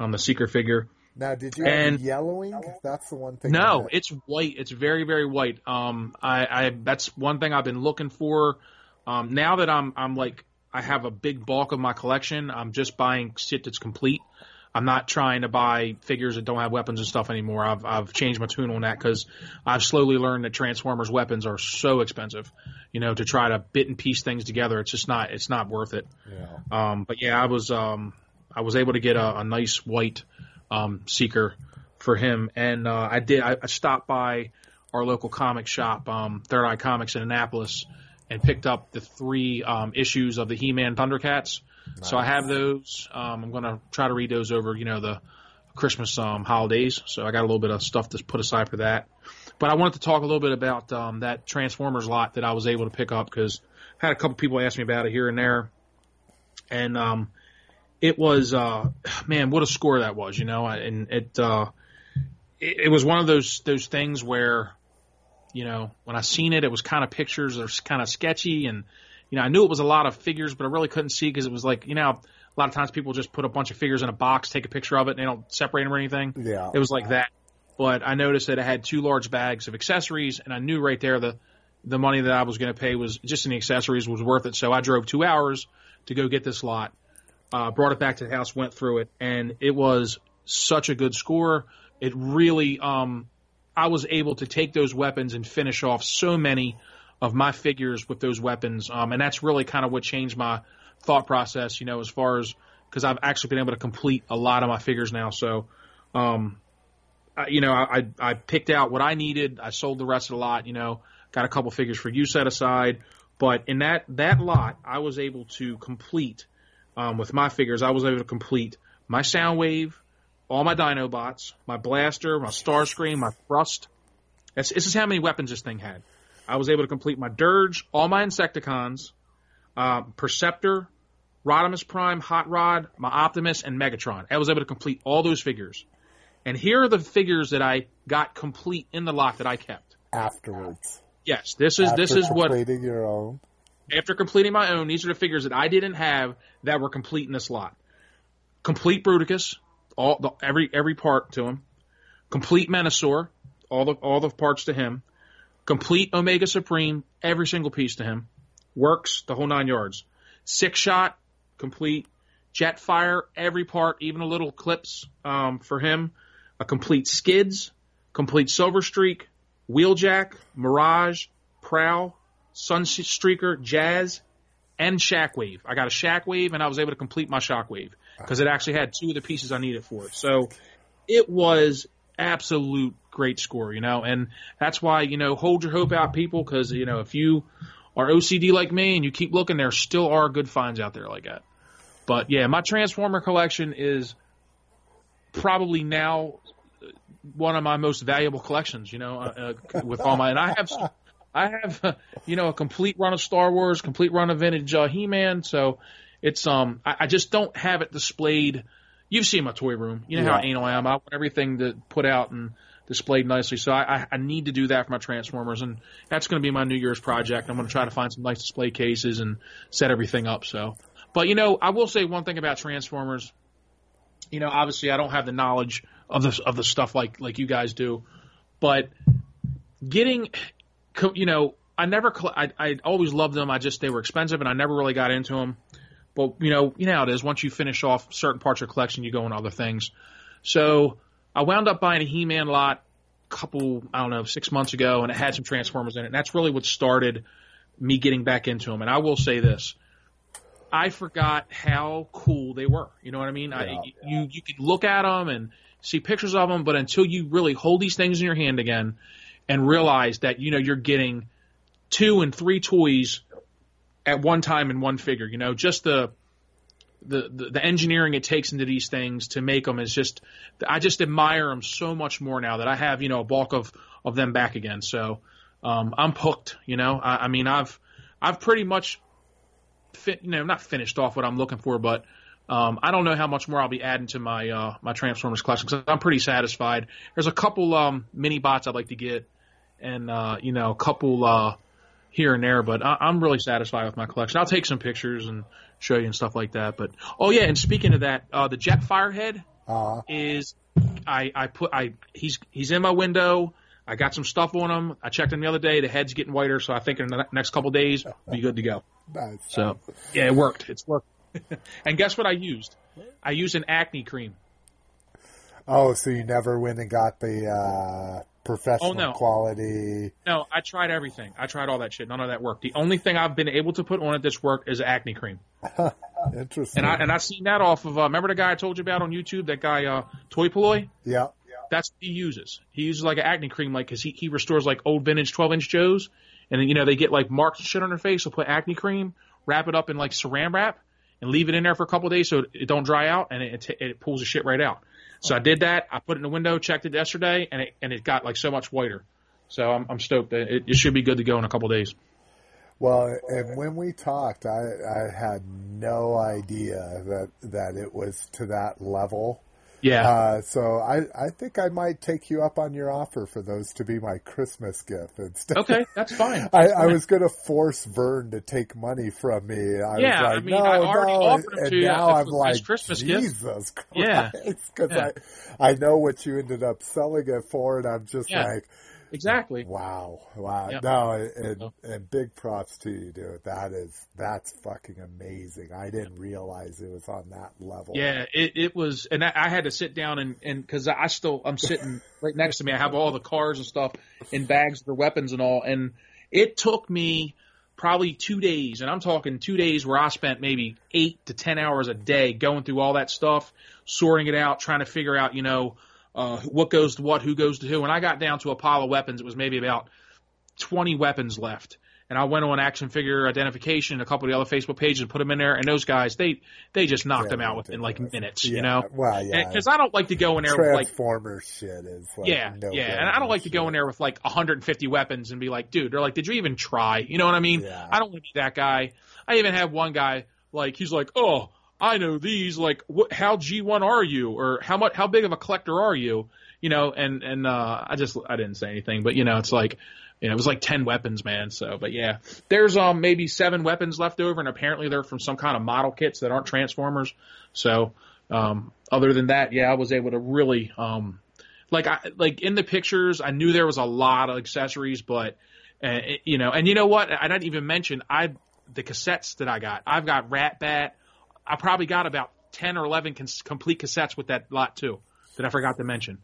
Um, the Seeker figure. Now, did you and, have yellowing? That's the one thing. No, it's white. It's very, very white. Um, I, I that's one thing I've been looking for. Um, now that I'm, I'm like, I have a big bulk of my collection. I'm just buying shit that's complete. I'm not trying to buy figures that don't have weapons and stuff anymore. I've I've changed my tune on that because I've slowly learned that Transformers weapons are so expensive. You know, to try to bit and piece things together, it's just not it's not worth it. Yeah. Um, but yeah, I was um I was able to get a, a nice white um, Seeker for him, and uh, I did I, I stopped by our local comic shop, um, Third Eye Comics in Annapolis, and picked up the three um, issues of the He-Man Thundercats. Nice. So I have those. Um, I'm going to try to read those over, you know, the Christmas um, holidays. So I got a little bit of stuff to put aside for that. But I wanted to talk a little bit about um, that Transformers lot that I was able to pick up because I had a couple people ask me about it here and there. And um, it was, uh, man, what a score that was, you know. And it, uh, it it was one of those those things where, you know, when I seen it, it was kind of pictures that are kind of sketchy and, you know, I knew it was a lot of figures, but I really couldn't see because it was like, you know, a lot of times people just put a bunch of figures in a box, take a picture of it, and they don't separate them or anything. Yeah. It was like that. But I noticed that it had two large bags of accessories, and I knew right there the the money that I was going to pay was just in the accessories was worth it. So I drove two hours to go get this lot, uh, brought it back to the house, went through it, and it was such a good score. It really um, – I was able to take those weapons and finish off so many – of my figures with those weapons. Um, and that's really kind of what changed my thought process, you know, as far as, cause I've actually been able to complete a lot of my figures now. So, um, I, you know, I, I picked out what I needed. I sold the rest of the lot, you know, got a couple figures for you set aside, but in that, that lot, I was able to complete, um, with my figures, I was able to complete my Soundwave, all my Dinobots, my Blaster, my Starscream, my Thrust. That's, this is how many weapons this thing had. I was able to complete my Dirge, all my Insecticons, uh, Perceptor, Rodimus Prime, Hot Rod, my Optimus, and Megatron. I was able to complete all those figures. And here are the figures that I got complete in the lot that I kept. Afterwards. Yes, this is after this is what... After completing your own. After completing my own, these are the figures that I didn't have that were complete in this lot. Complete Bruticus, all the, every every part to him. Complete Menasor, all the all the parts to him. Complete Omega Supreme, every single piece to him. Works, the whole nine yards. Six Shot, complete. Jetfire, every part, even a little clips um, for him. A complete Skids, complete Silver Streak, Wheeljack, Mirage, Prowl, Sunstreaker, Jazz, and Shockwave. I got a Shockwave, and I was able to complete my Shockwave because it actually had two of the pieces I needed for it. So it was absolute great score, you know, and that's why, you know, hold your hope out, people, because, you know, if you are O C D like me and you keep looking, there still are good finds out there like that. But, yeah, my Transformer collection is probably now one of my most valuable collections, you know, uh, with all my – and I have – I have, you know, a complete run of Star Wars, complete run of vintage uh, He-Man. So it's um, I, I just don't have it displayed. You've seen my toy room. You know yeah. how anal I am. I want everything to put out and displayed nicely. So I, I need to do that for my Transformers, and that's going to be my New Year's project. I'm going to try to find some nice display cases and set everything up. So, but you know, I will say one thing about Transformers. You know, obviously, I don't have the knowledge of the of the stuff like like you guys do, but getting You know, I never, I, I always loved them. I just, they were expensive and I never really got into them. But, you know, you know how it is. Once you finish off certain parts of your collection, you go on other things. So I wound up buying a He-Man lot a couple, I don't know, six months ago, and it had some Transformers in it. And that's really what started me getting back into them. And I will say this. I forgot how cool they were. You know what I mean? Yeah, I, yeah. You, you could look at them and see pictures of them, but until you really hold these things in your hand again and realize that, you know, you're getting two and three toys at one time in one figure. You know, just the the the, the engineering it takes into these things to make them is just – I just admire them so much more now that I have, you know, a bulk of, of them back again. So um, I'm hooked, you know. I, I mean, I've I've pretty much – you know, not finished off what I'm looking for, but – Um, I don't know how much more I'll be adding to my uh, my Transformers collection because I'm pretty satisfied. There's a couple um, mini bots I'd like to get, and uh, you know, a couple uh, here and there. But I- I'm really satisfied with my collection. I'll take some pictures and show you and stuff like that. But oh yeah, and speaking of that, uh, the Jetfire head uh-huh. is I, I put I he's he's in my window. I got some stuff on him. I checked him the other day. The head's getting whiter, so I think in the next couple of days we'll be good to go. Nice. So yeah, it worked. It's worked. And guess what I used? I used an acne cream. Oh, so you never went and got the uh, professional oh, no. quality? No, I tried everything. I tried all that shit. None of that worked. The only thing I've been able to put on it that's worked is acne cream. Interesting. And I and I seen that off of uh, – remember the guy I told you about on YouTube, that guy uh, Toy Ploy? Yeah. yeah. That's what he uses. He uses like an acne cream like because he, he restores like old vintage twelve-inch Joes. And, then, you know, they get like marks and shit on their face. They'll put acne cream, wrap it up in like saran wrap, and leave it in there for a couple of days so it don't dry out, and it, it, it pulls the shit right out. So I did that. I put it in the window, checked it yesterday, and it and it got like so much whiter. So I'm, I'm stoked. It, it should be good to go in a couple of days. Well, and when we talked, I, I had no idea that that it was to that level. Yeah. Uh, so I, I think I might take you up on your offer for those to be my Christmas gift instead. Okay, that's fine. That's I, fine. I was going to force Vern to take money from me. I yeah, was like, I mean, no, I already no. offered him and to you. And now I'm like, Christmas Jesus gift. Christ. Yeah. Because yeah. I, I know what you ended up selling it for, and I'm just yeah. like. Exactly. Wow. Wow. Yep. No, and, and big props to you, dude. That is, that's fucking amazing. I didn't realize it was on that level. Yeah, it, it was. And I, I had to sit down and, and cause I still, I'm sitting right next to me. I have all the cars and stuff in bags of their weapons and all. And it took me probably two days. And I'm talking two days where I spent maybe eight to ten hours a day going through all that stuff, sorting it out, trying to figure out, you know, Uh, what goes to what, who goes to who. When I got down to a pile of weapons, it was maybe about twenty weapons left. And I went on action figure identification, a couple of the other Facebook pages, and put them in there. And those guys, they, they just knocked yeah, them out within like minutes, yeah. you know? Well, yeah. Because I don't like to go in there with like. Transformer shit is like. Yeah, no yeah. And I don't like shit. to go in there with like one hundred fifty weapons and be like, dude, they're like, did you even try? You know what I mean? Yeah. I don't want to be that guy. I even have one guy, like, he's like, oh, I know these, like, what, how G one are you, or how much, how big of a collector are you, you know, and, and, uh, I just, I didn't say anything, but, you know, it's like, you know, it was like ten weapons, man, so, but yeah, there's, um, maybe seven weapons left over, and apparently they're from some kind of model kits that aren't Transformers, so, um, other than that, yeah, I was able to really, um, like, I, like, in the pictures, I knew there was a lot of accessories, but And, it, you know, and you know what? I didn't even mention I the cassettes that I got. I've got Rat Bat. I probably got about ten or eleven cons- complete cassettes with that lot too that I forgot to mention.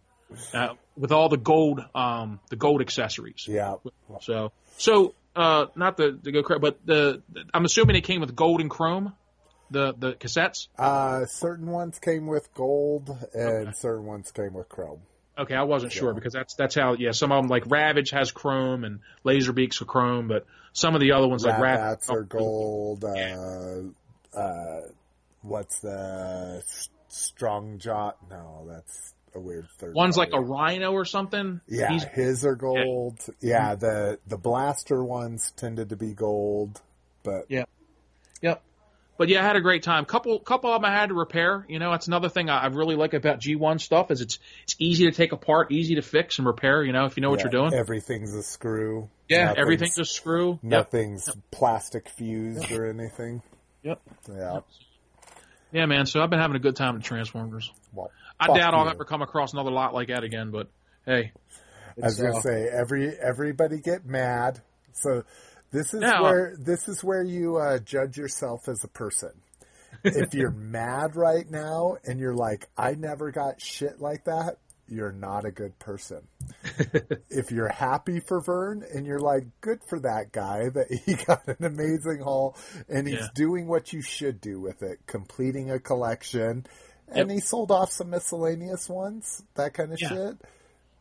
Uh, with all the gold, um, the gold accessories. Yeah. So, so uh, not the the go, but the, the I'm assuming it came with gold and chrome. The the cassettes? Uh, certain ones came with gold, and okay. certain ones came with chrome. Okay, I wasn't yeah. sure because that's that's how. Yeah, some of them like Ravage has chrome and Laserbeak's for chrome, but some of the other ones Rat like Ravage are gold. Yeah. Uh, uh, what's the Strong Jaw? No, that's a weird third. One's party. Like a Rhino or something. Yeah, He's... his are gold. Yeah, yeah, the the Blaster ones tended to be gold, but yeah, yep. But yeah, I had a great time. Couple, couple of them I had to repair. You know, that's another thing I, I really like about G one stuff is it's it's easy to take apart, easy to fix and repair. You know, if you know yeah, what you're doing. Everything's a screw. Yeah, nothing's, everything's a screw. Nothing's yep. plastic fused or anything. Yep. Yeah. Yep. Yeah, man. So I've been having a good time with Transformers. Well, I doubt you. I'll ever come across another lot like that again. But hey, I was gonna uh, say every everybody get mad. So. This is now, where this is where you uh, judge yourself as a person. If you're mad right now and you're like, I never got shit like that, you're not a good person. If you're happy for Vern and you're like, good for that guy that he got an amazing haul and he's yeah. doing what you should do with it, completing a collection, and yep. he sold off some miscellaneous ones, that kind of yeah. shit.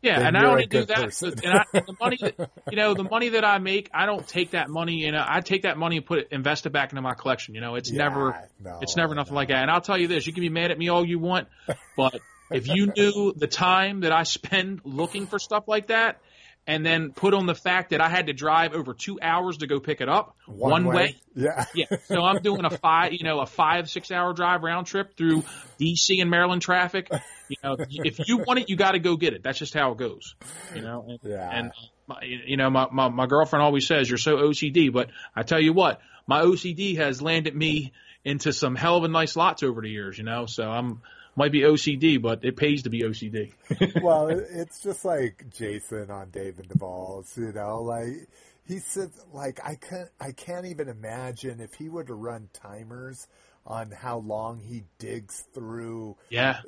Yeah, and I only do that. So, and I, the money, that, you know, the money that I make, I don't take that money. You know, I take that money and put it, invest it back into my collection. You know, it's yeah, never, no, it's never nothing no. like that. And I'll tell you this: you can be mad at me all you want, but if you knew the time that I spend looking for stuff like that, and then put on the fact that I had to drive over two hours to go pick it up one, one way. way, yeah, yeah. So I'm doing a five, you know, a five six hour drive round trip through D C and Maryland traffic. You know, if you want it, you got to go get it. That's just how it goes. You know, and, yeah. and my, you know, my, my, my girlfriend always says you're so O C D, but I tell you what, my O C D has landed me into some hell of a nice lots over the years. You know, so I'm might be O C D, but it pays to be O C D. Well, it's just like Jason on Dave and Duvall's. You know, like he said, like I can't, I can't even imagine if he were to run timers on how long he digs through. Yeah.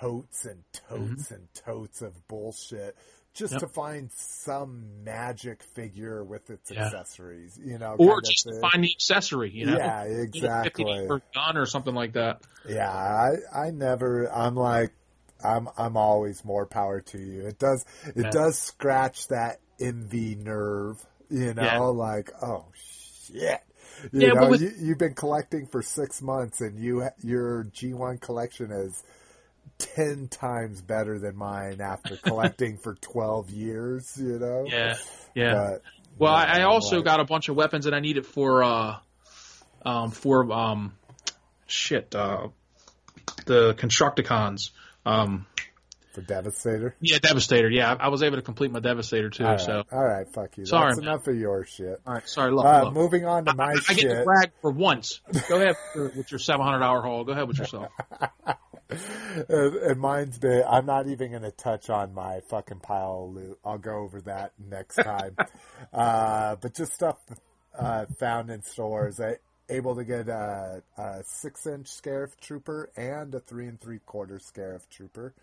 totes and totes mm-hmm. and totes of bullshit just yep. to find some magic figure with its yeah. accessories, you know, or just to find the accessory, you know, yeah, exactly, or gun or something like that. Yeah, I, I never, I'm like, I'm, I'm always more power to you. It does, it yeah. does scratch that envy nerve, you know, yeah. like, oh shit. You yeah, know, with- you, you've been collecting for six months and you, your G one collection is ten times better than mine after collecting for twelve years, you know? Yeah, yeah. But, well, yeah, I, I also like... got a bunch of weapons that I needed for, uh, um, for, um, shit, uh, the Constructicons. Um, for Devastator? Yeah, Devastator, yeah. I, I was able to complete my Devastator, too, all right, so. All right, fuck you. Sorry, That's man. enough of your shit. All right, sorry, love, uh, love. Moving on to my I, I shit. I get to brag for once. Go ahead with your seven hundred hour haul. Go ahead with yourself. And mine's been, I'm not even going to touch on my fucking pile of loot. I'll go over that next time. uh, but just stuff uh, found in stores. I, able to get a, a six inch Scarif Trooper and a three and three quarter Scarif Trooper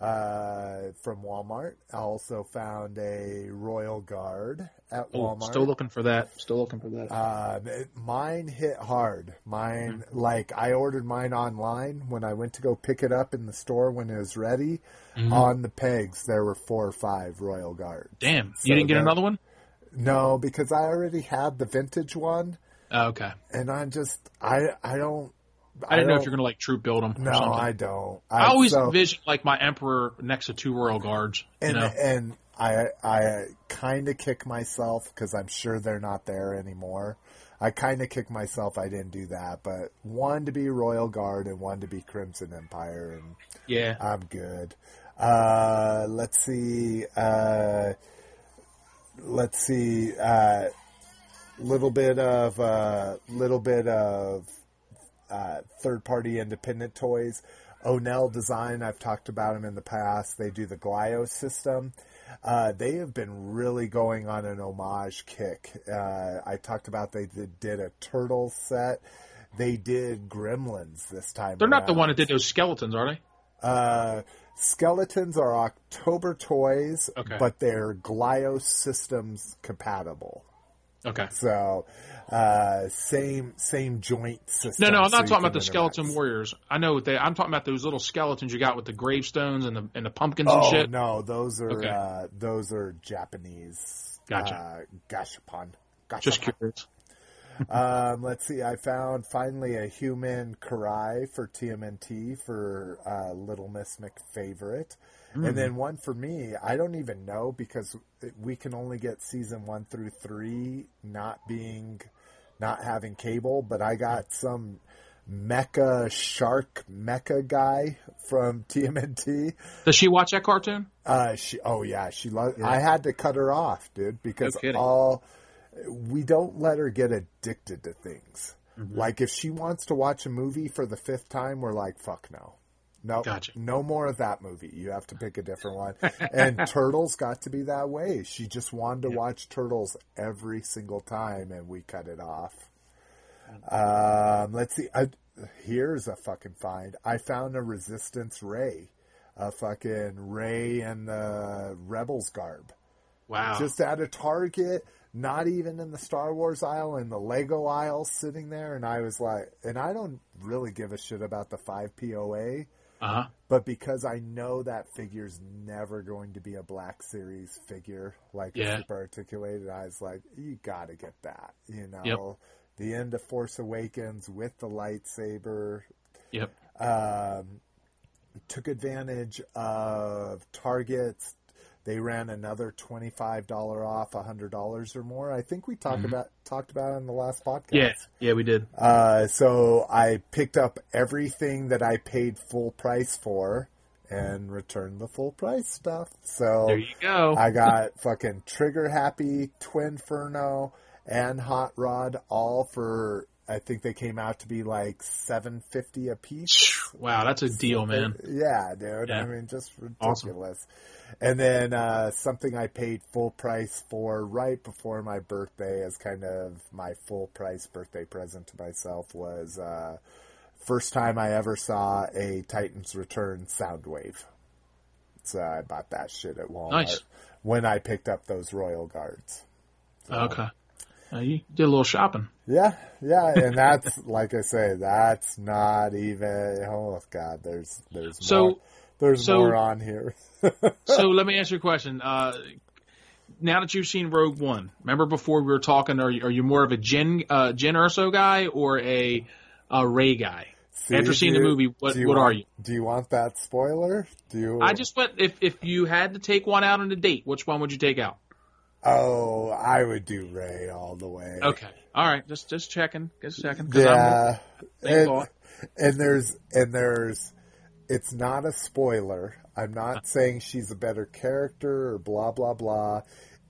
uh, from Walmart. I also found a Royal Guard at oh, Walmart. Still looking for that. Still looking for that. Uh, mine hit hard. Mine, mm-hmm. like, I ordered mine online. When I went to go pick it up in the store when it was ready, mm-hmm. on the pegs there were four or five Royal Guards. Damn. So you didn't get that, another one? No, because I already had the vintage one. Oh, okay. And I'm just, I, I don't. I didn't I know if you're going to, like, troop build them. No, something. I don't. I, I always so, envision, like, my Emperor next to two Royal Guards. And, you know? and I I kind of kick myself because I'm sure they're not there anymore. I kind of kick myself I didn't do that. But one to be Royal Guard and one to be Crimson Empire. And yeah. I'm good. Uh, let's see. Uh, let's see. A uh, little bit of... A uh, little bit of... Uh, third-party independent toys. O'Neill Design, I've talked about them in the past. They do the Glio system. Uh, they have been really going on an homage kick. Uh, I talked about they did a turtle set. They did Gremlins this time. They're around. Not the one that did those skeletons, are they? Uh, skeletons are October toys, okay. But they're Glios systems compatible. Okay. So, uh, same same joint system. No, no, I'm not so talking about the skeleton rats. Warriors. I know what they. I'm talking about those little skeletons you got with the gravestones and the and the pumpkins oh, and shit. No, those are okay. uh, those are Japanese. Gotcha. Uh, gashapon. Gashapon. Just curious. um, let's see. I found finally a human Karai for T M N T for uh, Little Miss McFavorite. Mm. And then one for me, I don't even know because we can only get season one through three not being, not having cable. But I got some mecha shark mecha guy from T M N T. Does she watch that cartoon? Uh, she. Oh yeah, she loves. Yeah. I had to cut her off, dude, because no all. We don't let her get addicted to things. Mm-hmm. Like, if she wants to watch a movie for the fifth time, we're like, fuck no. No, gotcha. No more of that movie. You have to pick a different one. And Turtles got to be that way. She just wanted to yep. watch Turtles every single time, and we cut it off. Um, let's see. I, here's a fucking find. I found a Resistance Rey. A fucking Rey and the Rebels garb. Wow. Just at a Target. Not even in the Star Wars aisle, in the Lego aisle, sitting there. And I was like, and I don't really give a shit about the five P O A, uh-huh. but because I know that figure's never going to be a Black Series figure, like yeah. super articulated, I was like, you got to get that. You know, yep. the end of Force Awakens with the lightsaber. Yep. Um, took advantage of Target's. They ran another twenty-five dollars off, one hundred dollars or more. I think we talked mm-hmm. about talked about it in the last podcast. Yeah, yeah we did. Uh, so I picked up everything that I paid full price for and returned the full price stuff. So there you go. I got fucking Trigger Happy, Twinferno, and Hot Rod all for, I think they came out to be like seven dollars and fifty cents a piece. Wow, that's a deal, man. Yeah, dude. Yeah. I mean, just ridiculous. Awesome. And then uh, something I paid full price for right before my birthday as kind of my full price birthday present to myself was uh, first time I ever saw a Titans Return Soundwave. So I bought that shit at Walmart nice. When I picked up those Royal Guards. So, okay. Uh, you did a little shopping. Yeah, yeah, and that's like I say, that's not even. Oh God, there's there's so, more, there's so, more on here. So let me ask you a question. Uh, now that you've seen Rogue One, remember before we were talking, are you, are you more of a Jen uh, Jen Erso guy or a, a Rey guy? See, After seeing you, the movie, what what want, are you? Do you want that spoiler? Do you? I just went. If if you had to take one out on a date, which one would you take out? Oh, I would do Rey all the way. Okay, all right, just just checking, just checking. Yeah, I'm, and, and there's and there's, it's not a spoiler. I'm not uh-huh. saying she's a better character or blah blah blah.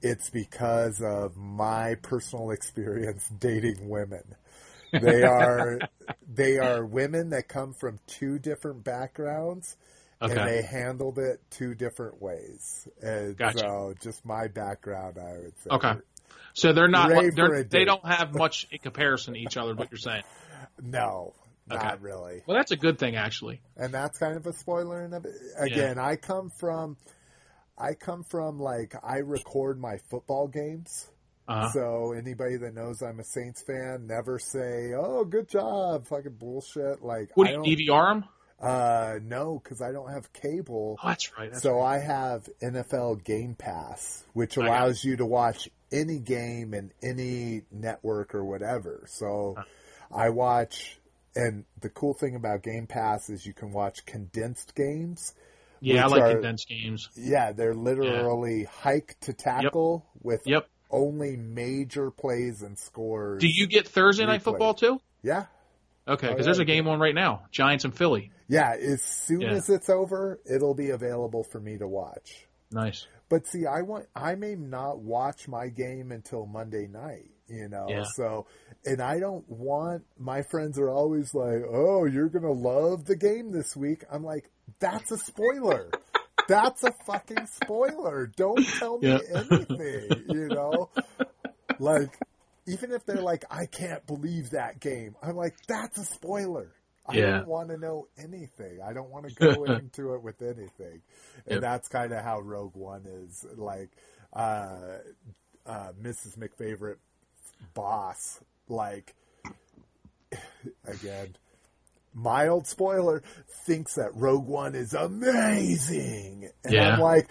It's because of my personal experience dating women. They are they are women that come from two different backgrounds. Okay. And they handled it two different ways. And gotcha. So just my background, I would say. Okay. So they're not, they're, they don't have much in comparison to each other, what you're saying. No, okay. Not really. Well, that's a good thing, actually. And that's kind of a spoiler. In a, again, yeah. I come from, I come from like, I record my football games. Uh-huh. So anybody that knows I'm a Saints fan, never say, oh, good job, fucking bullshit. Like, what do you, D V R them? Uh, no, because I don't have cable. Oh, that's right. That's so right. I have N F L Game Pass, which allows you to watch any game in any network or whatever. So huh. I watch, and the cool thing about Game Pass is you can watch condensed games. Yeah, I like are, condensed games. Yeah, they're literally yeah. hike to tackle yep. with yep. only major plays and scores. Do you get Thursday Night Football too? Yeah. Okay, because oh, yeah. there's a game on right now, Giants and Philly. Yeah, as soon yeah. as it's over, it'll be available for me to watch. Nice. But see, I want I may not watch my game until Monday night, you know. Yeah. So, and I don't want my friends are always like, "Oh, you're going to love the game this week." I'm like, "That's a spoiler." That's a fucking spoiler. Don't tell me yeah. anything, you know? Like, even if they're like, I can't believe that game, I'm like, that's a spoiler. I yeah. don't want to know anything. I don't want to go into it with anything. And yep. that's kind of how Rogue One is. Like, uh, uh, Missus McFavorite boss, like, again, mild spoiler, thinks that Rogue One is amazing. And yeah. I'm like,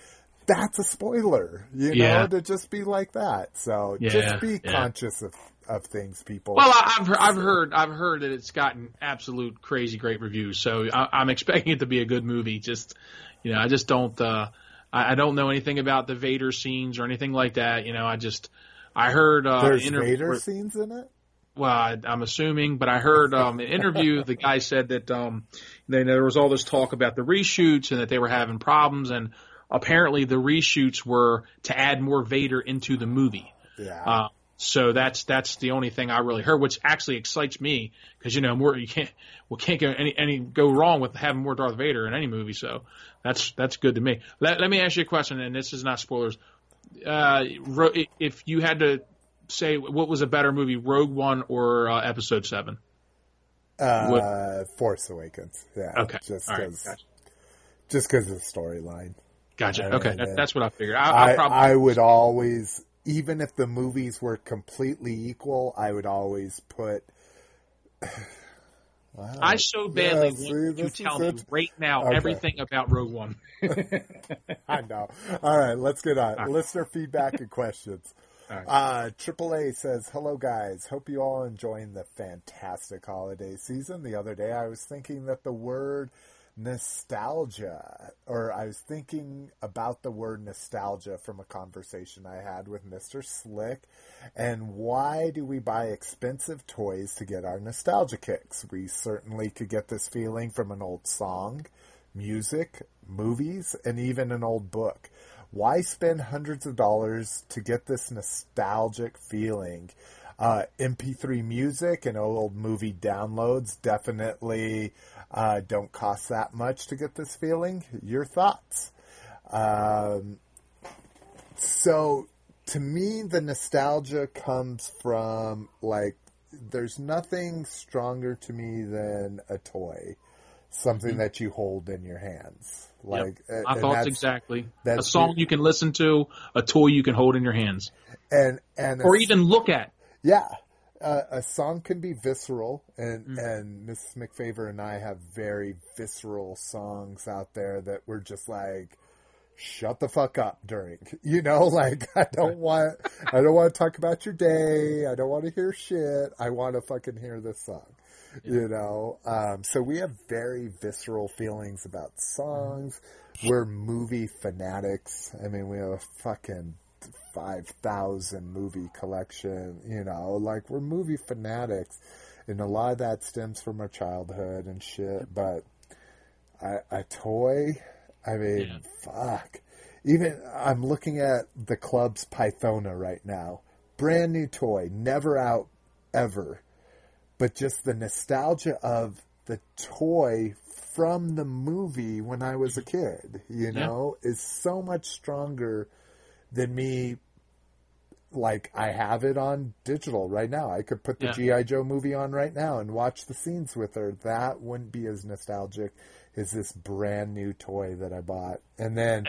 that's a spoiler, you yeah. know, to just be like that. So yeah. just be yeah. conscious of of things, people. Well, I've I've heard I've heard that it's gotten absolute crazy great reviews. So I, I'm expecting it to be a good movie. Just, you know, I just don't uh, I, I don't know anything about the Vader scenes or anything like that. You know, I just I heard uh, there's inter- Vader scenes in it. Well, I, I'm assuming, but I heard um, an interview. The guy said that um, they, there was all this talk about the reshoots and that they were having problems, and apparently the reshoots were to add more Vader into the movie. Yeah. Uh, so that's that's the only thing I really heard, which actually excites me because, you know, more you can't well can't go any any go wrong with having more Darth Vader in any movie. So that's that's good to me. Let, let me ask you a question, and this is not spoilers. Uh, if you had to say what was a better movie, Rogue One or uh, Episode Seven? Uh, what? Force Awakens. Yeah. Okay. Just because, right. gotcha. Just because of the storyline. Gotcha. And, okay, and, and that's what I figured. I, I, probably I would always, even if the movies were completely equal, I would always put. Wow. I so badly yeah, see, want you to tell it. me right now okay. everything about Rogue One. I know. All right, let's get on. Right. Listener feedback and questions. Right. Uh, triple A says, hello guys, hope you all are enjoying the fantastic holiday season. The other day I was thinking that the word nostalgia, or I was thinking about the word nostalgia from a conversation I had with Mister Slick, and why do we buy expensive toys to get our nostalgia kicks? We certainly could get this feeling from an old song, music, movies, and even an old book. Why spend hundreds of dollars to get this nostalgic feeling? Uh, M P three music and old movie downloads definitely uh, don't cost that much to get this feeling. Your thoughts? Um, so, to me, the nostalgia comes from, like, there's nothing stronger to me than a toy. Something mm-hmm. that you hold in your hands. Like, yep. My thoughts exactly. A song you can listen to, a toy you can hold in your hands. and and Or a, even look at. Yeah. Uh, a song can be visceral, and, mm-hmm. and Missus McFavorite and I have very visceral songs out there that we're just like, shut the fuck up during. You know, like, I don't want I don't want to talk about your day. I don't want to hear shit. I want to fucking hear this song. Yeah. You know, um, so we have very visceral feelings about songs. We're movie fanatics. I mean, we have a fucking five thousand movie collection, you know, like we're movie fanatics. And a lot of that stems from our childhood and shit. But I, a toy, I mean, yeah. fuck. Even I'm looking at the club's Pythona right now. Brand new toy, never out ever. But just the nostalgia of the toy from the movie when I was a kid, you know, yeah. is so much stronger than me. Like, I have it on digital right now. I could put the yeah. G I. Joe movie on right now and watch the scenes with her. That wouldn't be as nostalgic as this brand new toy that I bought. And then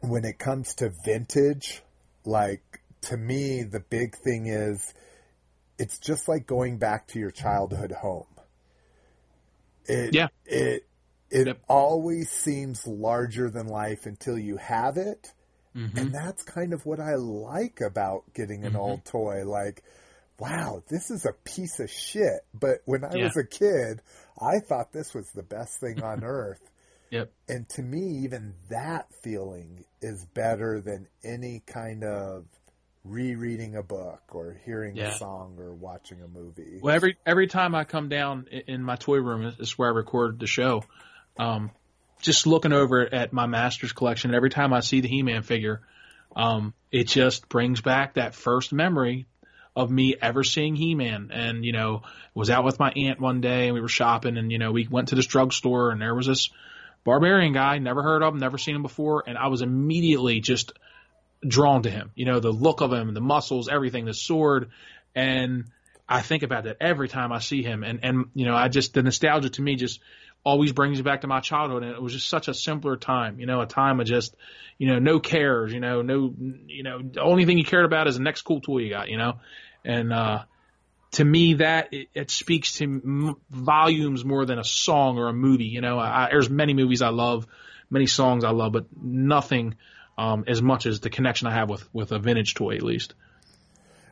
when it comes to vintage, like, to me, the big thing is, it's just like going back to your childhood home. It, yeah. It it yep. always seems larger than life until you have it. Mm-hmm. And that's kind of what I like about getting an mm-hmm. old toy. Like, wow, this is a piece of shit. But when I yeah. was a kid, I thought this was the best thing on earth. Yep. And to me, even that feeling is better than any kind of rereading a book or hearing yeah. a song or watching a movie. Well, every every time I come down in my toy room, it's where I record the show. Um, just looking over at my Masters collection, every time I see the He-Man figure, um, it just brings back that first memory of me ever seeing He-Man. And, you know, was out with my aunt one day and we were shopping, and, you know, we went to this drugstore and there was this Barbarian guy, never heard of him, never seen him before, and I was immediately just drawn to him. You know, the look of him, the muscles, everything, the sword, and I think about that every time I see him. And, and you know, I just, the nostalgia to me just always brings me back to my childhood, and it was just such a simpler time, you know, a time of just, you know, no cares, you know, no, you know, the only thing you cared about is the next cool toy you got, you know, and uh, to me that it, it speaks to m- volumes more than a song or a movie. You know, I, there's many movies I love, many songs I love, but nothing um, as much as the connection I have with, with a vintage toy, at least.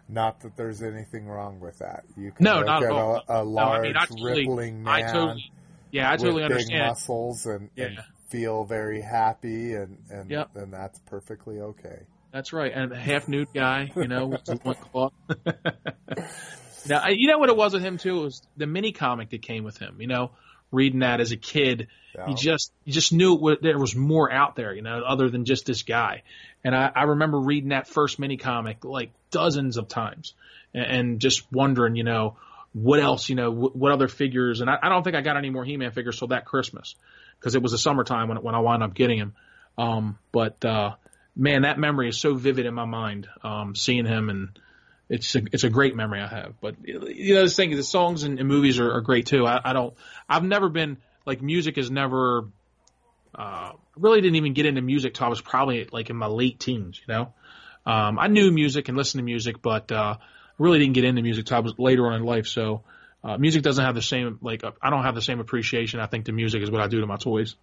Not that there's anything wrong with that. You can no, look not at, at all. A, a large, no, I mean, totally, rippling man. I totally, yeah, I totally with understand. Big muscles and, yeah. and feel very happy, and and, yep. and that's perfectly okay. That's right. And a half nude guy, you know, with the one claw. Now, I, you know what it was with him too? It was the mini comic that came with him. You know, reading that as a kid, yeah. you just you just knew it was, there was more out there, you know, other than just this guy. And I, I remember reading that first mini comic like dozens of times, and, and just wondering, you know, what else, you know, what, what other figures. And I, I don't think I got any more He-Man figures till that Christmas, because it was the summertime when when I wound up getting him. Um, but uh, man, that memory is so vivid in my mind, um, seeing him, and it's a, it's a great memory I have. But you know, the thing is, the songs and, and movies are, are great too. I, I don't, I've never been like, music is never. Uh, really didn't even get into music till I was probably like in my late teens. You know, um, I knew music and listened to music, but uh, really didn't get into music till I was later on in life. So uh, music doesn't have the same, like uh, I don't have the same appreciation, I think, to music is what I do to my toys.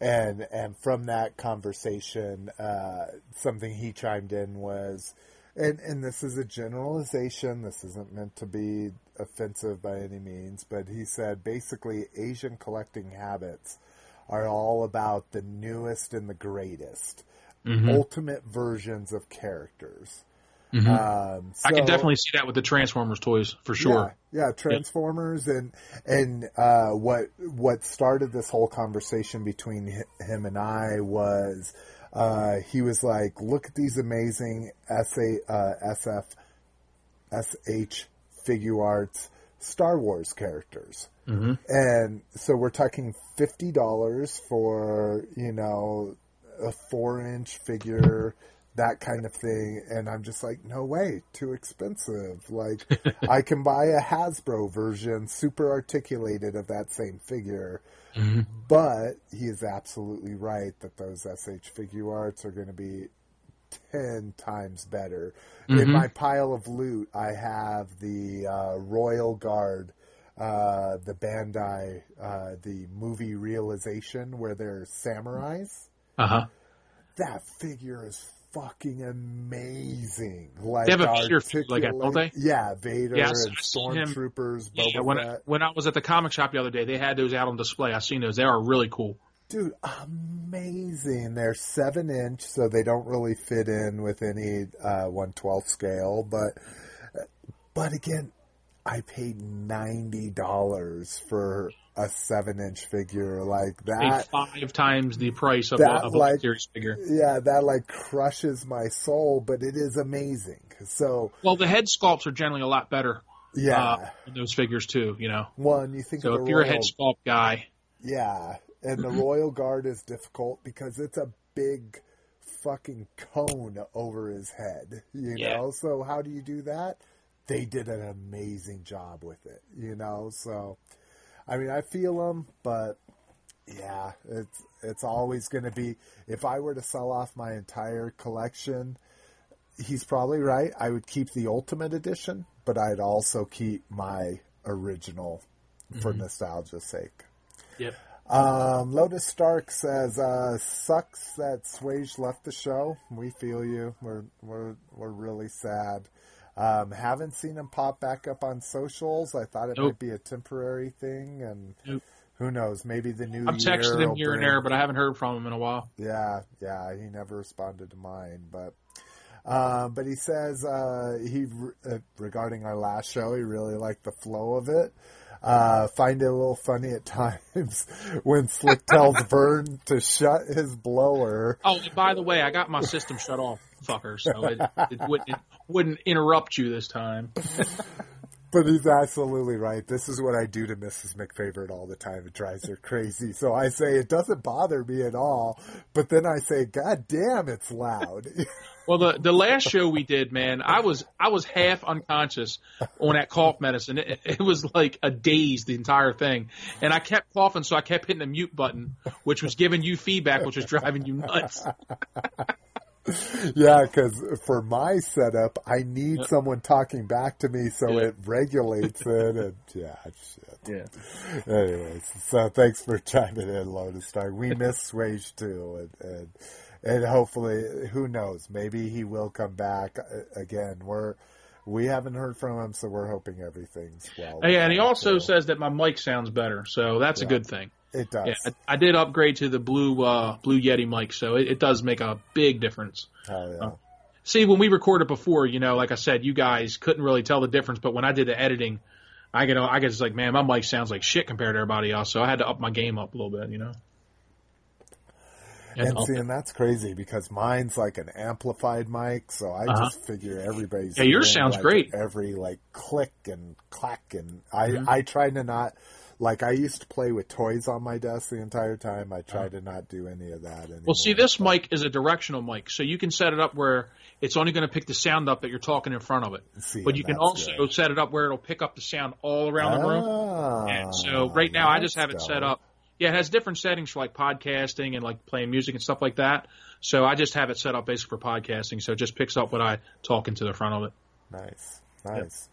And and from that conversation, uh, something he chimed in was, and and this is a generalization, this isn't meant to be offensive by any means, but he said basically Asian collecting habits are all about the newest and the greatest, mm-hmm. ultimate versions of characters. Mm-hmm. Um, so, I can definitely see that with the Transformers toys for sure. Yeah, yeah Transformers yeah. and and uh, what what started this whole conversation between him and I was uh, he was like, look at these amazing S A, uh, S F S H Figuarts Star Wars characters. Mm-hmm. And so we're talking fifty dollars for, you know, a four-inch figure, that kind of thing. And I'm just like, no way, too expensive. Like, I can buy a Hasbro version, super articulated, of that same figure. Mm-hmm. But he is absolutely right that those S H Figuarts are going to be ten times better. Mm-hmm. In my pile of loot, I have the uh, Royal Guard, uh, the Bandai, uh, the movie realization where they're samurais. Uh-huh. That figure is fucking amazing. Like, they have a pure figure like that, don't they? Yeah, Vader yeah, and Stormtroopers. Yeah, when I, when I was at the comic shop the other day, they had those out on display. I've seen those. They are really cool. Dude, amazing. They're seven inch, so they don't really fit in with any uh, one twelfth scale. But, but again, I paid ninety dollars for a seven inch figure. Like, that, five times the price of, that, a, of like, a series figure. Yeah, that, like, crushes my soul, but it is amazing. So, well, the head sculpts are generally a lot better. Yeah. Uh, in those figures, too, you know. Well, and you think so of if you're Royal, a head sculpt guy. Yeah. And the Royal Guard is difficult because it's a big fucking cone over his head, you yeah. know? So how do you do that? They did an amazing job with it, you know? So, I mean, I feel them, but yeah, it's, it's always going to be, if I were to sell off my entire collection, he's probably right. I would keep the Ultimate Edition, but I'd also keep my original for mm-hmm. nostalgia's sake. Yep. Um, Lotus Stark says, uh, sucks that Swage left the show. We feel you. We're, we're, we're really sad. Um, haven't seen him pop back up on socials. I thought it nope. might be a temporary thing, and nope. who knows, maybe the new I'm year. I'm texting him here bring... and there, but I haven't heard from him in a while. Yeah. Yeah. He never responded to mine, but, um, but he says, uh, he, uh, regarding our last show, he really liked the flow of it. Uh, find it a little funny at times when Slick tells Vern to shut his blower. Oh, and by the way, I got my system shut off, fucker, so it, it, wouldn't, it wouldn't interrupt you this time. But he's absolutely right. This is what I do to Missus McFavorite all the time. It drives her crazy. So I say, it doesn't bother me at all. But then I say, God damn, it's loud. Well, the, the last show we did, man, I was I was half unconscious on that cough medicine. It, it was like a daze, the entire thing. And I kept coughing, so I kept hitting the mute button, which was giving you feedback, which was driving you nuts. Yeah, because for my setup, I need yep. someone talking back to me, so yeah. it regulates it. And yeah, shit. Yeah. Anyways, so thanks for chiming in, Lotus Star. We miss Swage too, and, and and hopefully, who knows? Maybe he will come back again. We're we haven't heard from him, so we're hoping everything's well. Yeah, and he also too. says that my mic sounds better, so that's yeah. a good thing. It does. Yeah, I, I did upgrade to the blue uh, blue Yeti mic, so it, it does make a big difference. Oh, yeah. Uh, see, when we recorded before, you know, like I said, you guys couldn't really tell the difference, but when I did the editing, I get, I get just like, man, my mic sounds like shit compared to everybody else, so I had to up my game up a little bit, you know. And see, and that's crazy because mine's like an amplified mic, so I uh-huh. just figure everybody's. Yeah, yours sounds like great. Every like click and clack, and I yeah. I try to not. Like, I used to play with toys on my desk the entire time. I tried to not do any of that anymore. Well, see, this mic is a directional mic, so you can set it up where it's only going to pick the sound up that you're talking in front of it. See, but you can also good. set it up where it'll pick up the sound all around the room. Ah, and so right now I just have it set up. Yeah, it has different settings for, like, podcasting and, like, playing music and stuff like that. So I just have it set up basically for podcasting, so it just picks up what I talk into the front of it. Nice, nice. Yep.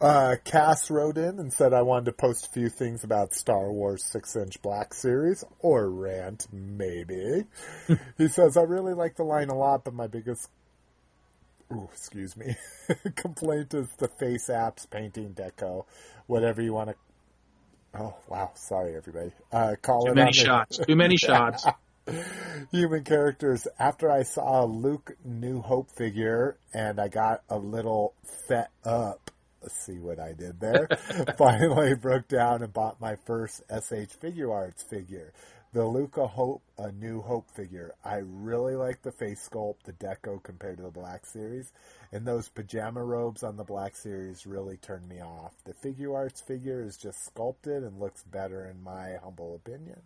Uh, Cass wrote in and said, I wanted to post a few things about Star Wars six inch Black Series, or rant, maybe. He says, I really like the line a lot, but my biggest ooh, excuse me, complaint is the face apps, painting, deco, whatever you want to... Oh, wow. Sorry, everybody. Uh, call Too it many shots. The... Too many shots. Human characters. After I saw a Luke New Hope figure, and I got a little fed up. Let's see what I did there. Finally broke down and bought my first S H Figure Arts figure, the Luca Hope, a New Hope figure. I really like the face sculpt, the deco compared to the Black Series, and those pajama robes on the Black Series really turned me off. The Figure Arts figure is just sculpted and looks better in my humble opinion.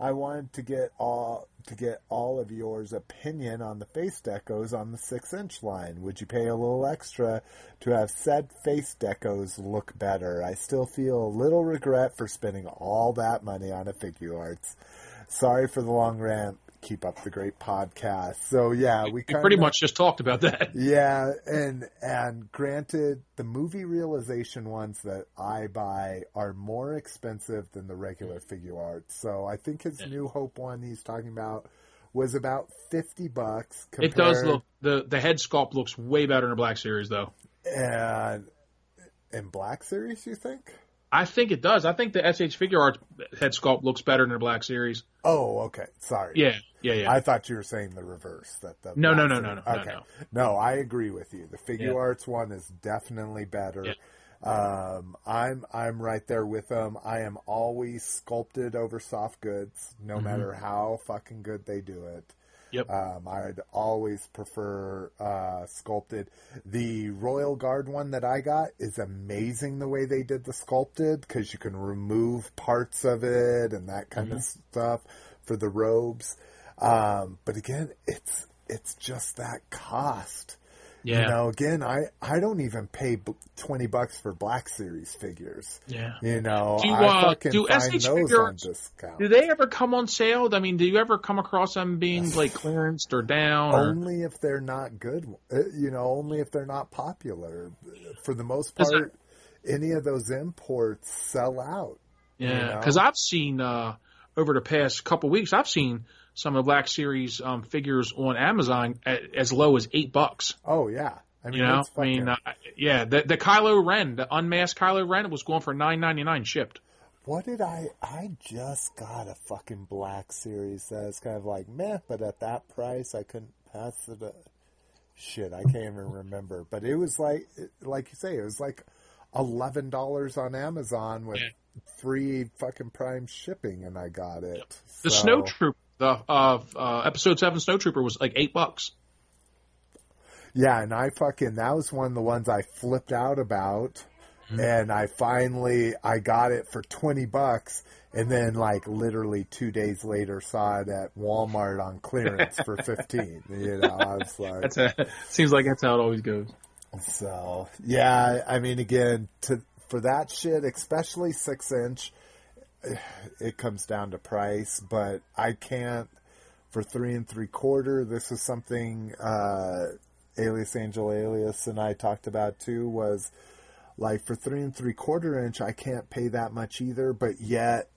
I wanted to get all to get all of yours opinion on the face decos on the six inch line. Would you pay a little extra to have said face decos look better? I still feel a little regret for spending all that money on a Figure Arts. Sorry for the long rant. Keep up the great podcast. So, yeah, we, we kinda, pretty much just talked about that. Yeah, and and granted, the movie realization ones that I buy are more expensive than the regular Figure Arts. So I think his yeah. New Hope one he's talking about was about fifty bucks. Compared, it does look the the head sculpt looks way better in the Black Series though. And in Black Series, you think? I think it does. I think the S H Figure Arts head sculpt looks better than the Black Series. Oh, okay. Sorry. Yeah, yeah, yeah. I thought you were saying the reverse. That the no, no, no, no, no. Okay. No, no. no, I agree with you. The Figure yeah. Arts one is definitely better. Yeah. Um, I'm I'm right there with them. I am always sculpted over soft goods, no mm-hmm. matter how fucking good they do it. Yep. Um, I'd always prefer uh, sculpted. The Royal Guard one that I got is amazing the way they did the sculpted because you can remove parts of it and that kind mm-hmm. of stuff for the robes. Um, but again, it's it's just that cost. Yeah. You know, again, I, I don't even pay b- twenty bucks for Black Series figures. Yeah. You know, do, uh, I fucking do find S H those figure, on discount. Do they ever come on sale? I mean, do you ever come across them being like clearanced or down? Or... Only if they're not good. You know, only if they're not popular. For the most part, I... any of those imports sell out. Yeah, because you know? I've seen uh, over the past couple weeks, I've seen. Some of the Black Series um, figures on Amazon at, as low as eight bucks. Oh yeah, I mean, you know? I mean, uh, yeah, the the Kylo Ren, the unmasked Kylo Ren, was going for nine ninety nine shipped. What did I? I just got a fucking Black Series that was kind of like meh, but at that price, I couldn't pass it. A, shit, I can't even remember. But it was like, like you say, it was like eleven dollars on Amazon with yeah. free fucking Prime shipping, and I got it. Yep. The so, Snow Trooper. The uh, uh, episode seven Snow Trooper was like eight bucks. Yeah, and I fucking, that was one of the ones I flipped out about. And I finally, I got it for twenty bucks, and then like literally two days later saw it at Walmart on clearance for fifteen. You know, I was like, that's a, seems like that's how it always goes. So yeah, I mean, again, to, for that shit, especially six inch, it comes down to price, but I can't for three and three quarter. This is something, uh, Alias Angel Alias and I talked about too, was, like, for three and three quarter inch, I can't pay that much either. But yet,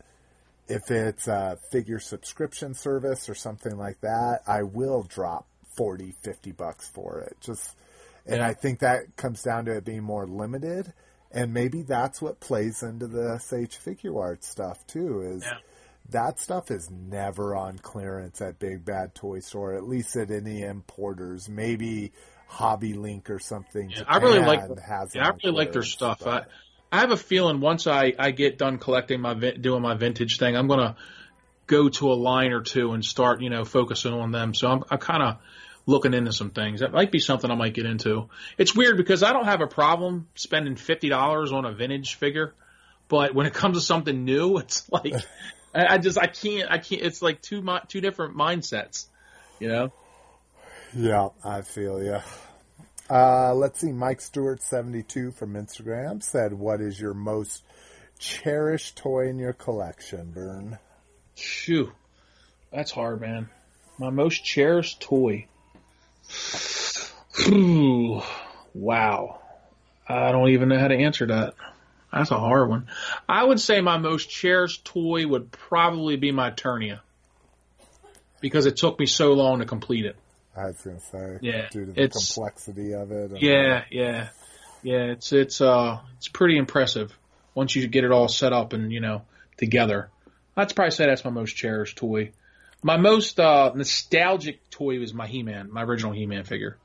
if it's a figure subscription service or something like that, I will drop forty, fifty bucks for it. Just, and yeah. I think that comes down to it being more limited. And maybe that's what plays into the S H Figure Art stuff too, is yeah. that stuff is never on clearance at Big Bad Toy Store, at least at any importers. Maybe Hobby Link or something. Yeah, I really like. Yeah, I really like their stuff. But I, I have a feeling once I, I get done collecting my doing my vintage thing, I'm gonna go to a line or two and start you know focusing on them. So I'm, I'm kind of looking into some things. That might be something I might get into. It's weird because I don't have a problem spending fifty dollars on a vintage figure, but when it comes to something new, it's like I just I can't I can't. It's like two two different mindsets, you know. Yeah, I feel you. Uh, let's see. Mike Stewart seventy-two from Instagram said, "What is your most cherished toy in your collection, Bern?" Shoo, that's hard, man. My most cherished toy. Ooh, wow, I don't even know how to answer that. That's a hard one. I would say my most cherished toy would probably be my Eternia because it took me so long to complete it. I was gonna say, yeah, due to the complexity of it. And yeah, yeah, yeah. It's it's uh it's pretty impressive once you get it all set up and you know together. I'd probably say that's my most cherished toy. My most uh, nostalgic toy was my He-Man, my original He-Man figure.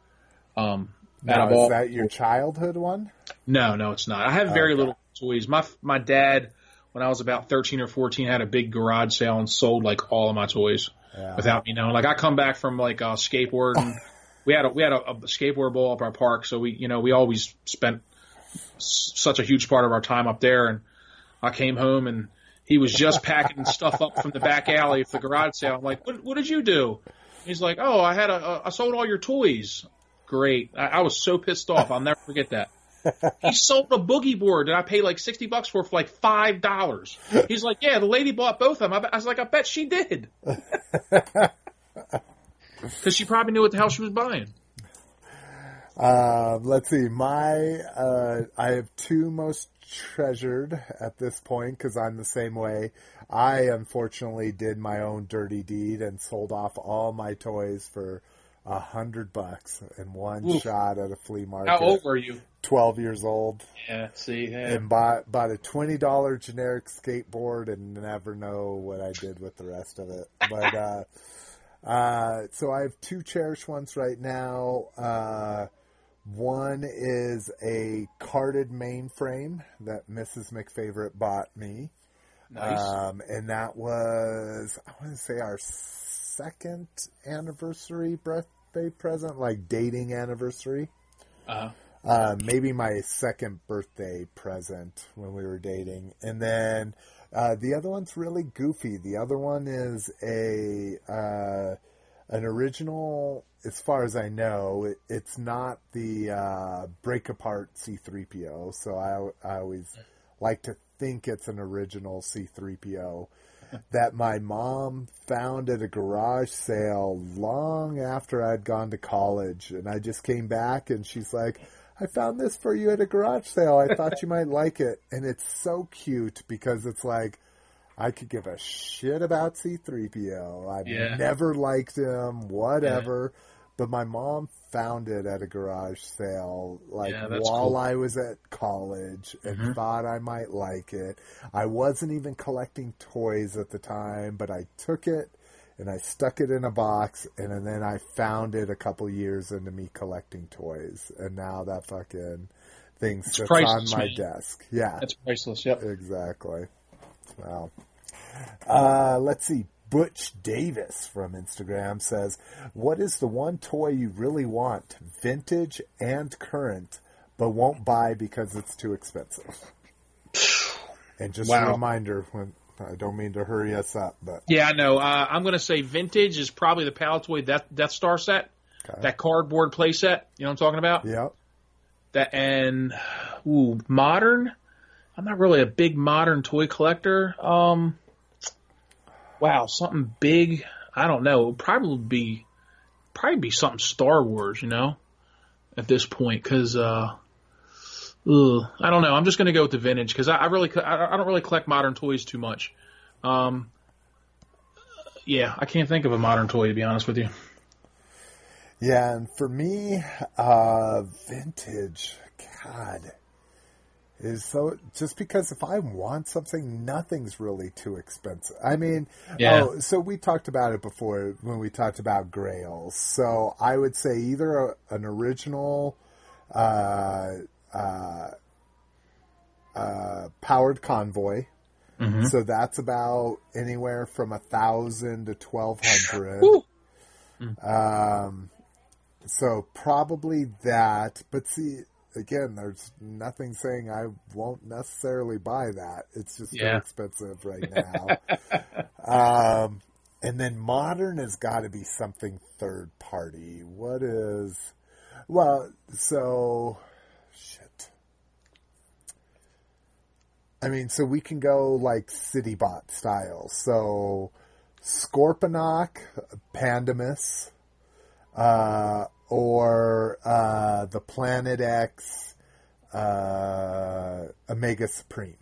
Um, now, out of all, is that your childhood one? No, no, it's not. I have very okay. little toys. My my dad, when I was about thirteen or fourteen, had a big garage sale and sold like all of my toys. Yeah. Without me knowing, like I come back from like uh, skateboarding, we had a, we had a, a skateboard bowl up our park, so we you know we always spent s- such a huge part of our time up there. And I came home and he was just packing stuff up from the back alley of the garage sale. I'm like, what, what did you do? And he's like, oh, I had a, a I sold all your toys. Great, I, I was so pissed off. I'll never forget that. He sold a boogie board that I paid like sixty bucks for for like five dollars. He's like, "Yeah, the lady bought both of them." I was like, "I bet she did," because she probably knew what the hell she was buying. Uh, let's see, my uh, I have two most treasured at this point because I'm the same way. I unfortunately did my own dirty deed and sold off all my toys for a hundred bucks in one Oof. shot at a flea market. How old were you? Twelve years old. Yeah, see. Yeah. And bought bought a twenty dollar generic skateboard, and never know what I did with the rest of it. But uh, uh, so I have two cherished ones right now. Uh, one is a carded mainframe that Missus McFavorite bought me. Nice. Um, and that was, I want to say, our second anniversary birthday present, like dating anniversary. Uh-huh. Uh, maybe my second birthday present when we were dating. And then uh, the other one's really goofy. The other one is a uh, an original, as far as I know, it, it's not the uh, break apart C three P O. So I, I always like to think it's an original C three P O that my mom found at a garage sale long after I'd gone to college. And I just came back and she's like, I found this for you at a garage sale. I thought you might like it. And it's so cute because it's like, I could give a shit about C three P O. I've yeah. never liked him, whatever. Yeah. But my mom found it at a garage sale, like yeah, while cool. I was at college and mm-hmm. thought I might like it. I wasn't even collecting toys at the time, but I took it and I stuck it in a box, and, and then I found it a couple years into me collecting toys. And now that fucking thing it's sits priceless, on my man. desk. Yeah. That's priceless, yep. Exactly. Wow. Uh, let's see. Butch Davis from Instagram says, what is the one toy you really want, vintage and current, but won't buy because it's too expensive? And just wow. a reminder, when, I don't mean to hurry us up. but Yeah, I know. Uh, I'm going to say vintage is probably the Palatoy Death, Death Star set, okay. that cardboard play set. You know what I'm talking about? Yeah. That and ooh, modern? I'm not really a big modern toy collector. Um... Wow, something big. I don't know. It would probably be, probably be something Star Wars, you know, at this point. Because, uh, ugh, I don't know. I'm just going to go with the vintage because I, I really, I, I don't really collect modern toys too much. Um, yeah, I can't think of a modern toy, to be honest with you. Yeah, and for me, uh, vintage, God. Is so just because if I want something, nothing's really too expensive. I mean, yeah. oh, so we talked about it before when we talked about Grails. So I would say either a, an original uh, uh, uh, Powered Convoy. Mm-hmm. So that's about anywhere from a thousand to twelve hundred. um, so probably that, but see. Again, there's nothing saying I won't necessarily buy that. It's just yeah. too expensive right now. um, and then modern has got to be something third party. What is... Well, so... Shit. I mean, so we can go like CityBot style. So Scorponok, Pandamus, uh... Or uh, the Planet X uh, Omega Supreme,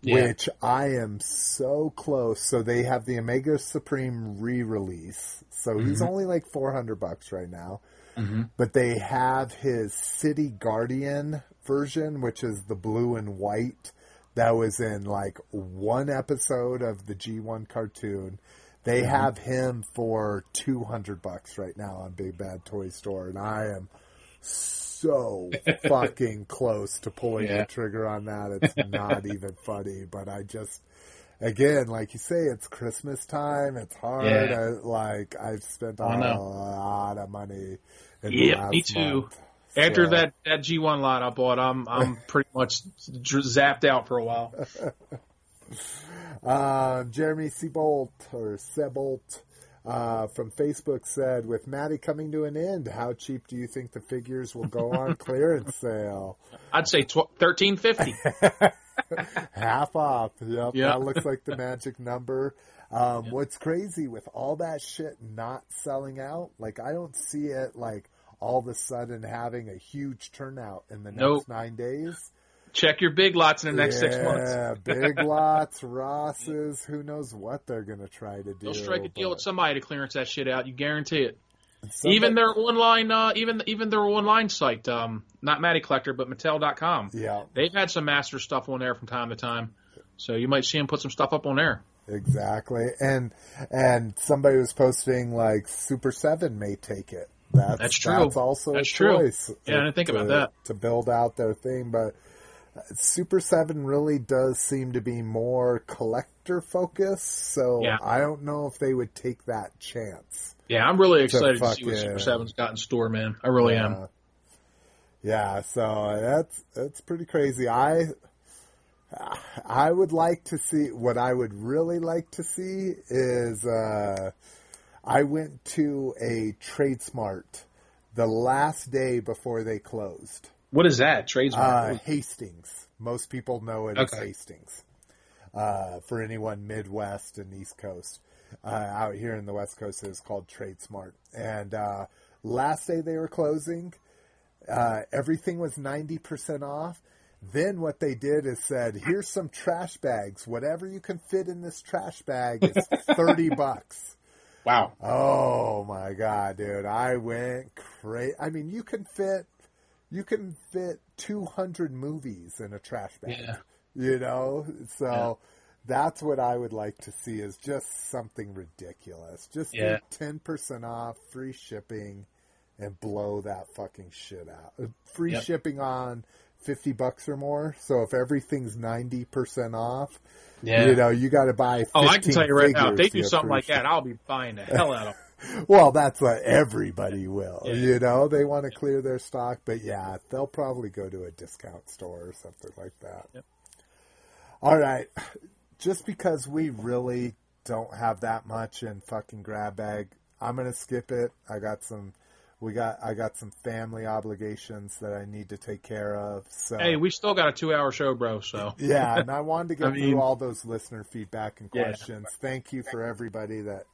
yeah. which I am so close. So they have the Omega Supreme re-release. So mm-hmm. he's only like four hundred bucks right now. Mm-hmm. But they have his City Guardian version, which is the blue and white. That was in like one episode of the G one cartoon. They have him for two hundred bucks right now on Big Bad Toy Store, and I am so fucking close to pulling yeah. the trigger on that. It's not even funny, but I just, again, like you say, it's Christmas time. It's hard. Yeah. I, like, I've spent a lot of money. In yeah, the last me too. Month. After so. that, that G one lot I bought, I'm, I'm pretty much zapped out for a while. Uh, Jeremy Sebolt or Sebolt uh, from Facebook said, with Maddie coming to an end, how cheap do you think the figures will go on clearance sale? I'd say thirteen fifty. Half off. Yep, yep. That looks like the magic number. Um, yep. What's crazy with all that shit not selling out, like I don't see it like all of a sudden having a huge turnout in the next nope. nine days. Check your Big Lots in the next yeah, six months. Yeah, Big Lots, Ross's, who knows what they're going to try to do. They'll strike a deal but... with somebody to clearance that shit out. You guarantee it. Somebody... Even their online, uh, even even their online site, um, not Matty Collector, but Mattel dot com. Yeah, they've had some master stuff on there from time to time, so you might see them put some stuff up on there. Exactly, and and somebody was posting like Super Seven may take it. That's, that's true. That's also that's a true. Choice. Yeah, to, I didn't think about to, that to build out their thing, but. Super seven really does seem to be more collector focused, so yeah. I don't know if they would take that chance. Yeah, I'm really excited to, to see what Super seven's got in store, man. I really yeah. am. Yeah, so that's that's pretty crazy. I I would like to see what I would really like to see is uh, I went to a Tradesmart the last day before they closed. What is that? Tradesmart? Uh, Hastings. Most people know it okay. as Hastings. Uh, for anyone Midwest and East Coast. Uh, out here in the West Coast, it is called Tradesmart. And uh, last day they were closing, uh, everything was ninety percent off. Then what they did is said, here's some trash bags. Whatever you can fit in this trash bag is thirty bucks. Wow. Oh, my God, dude. I went crazy. I mean, you can fit... You can fit two hundred movies in a trash bag, yeah. you know? So yeah. that's what I would like to see is just something ridiculous. Just yeah. ten percent off, free shipping, and blow that fucking shit out. Free yep. shipping on fifty bucks or more. So if everything's ninety percent off, yeah. you know, you got to buy fifteen. Oh, I can tell you right now, if they do something like that, I'll be buying the hell out of them. Well, that's what everybody will. Yeah. You know, they want to yeah. clear their stock. But, yeah, they'll probably go to a discount store or something like that. Yep. All right. Just because we really don't have that much in fucking grab bag, I'm going to skip it. I got some... We got. I got some family obligations that I need to take care of. So. Hey, we still got a two-hour show, bro. So yeah, and I wanted to get I mean, through all those listener feedback and questions. Yeah. Thank you for everybody that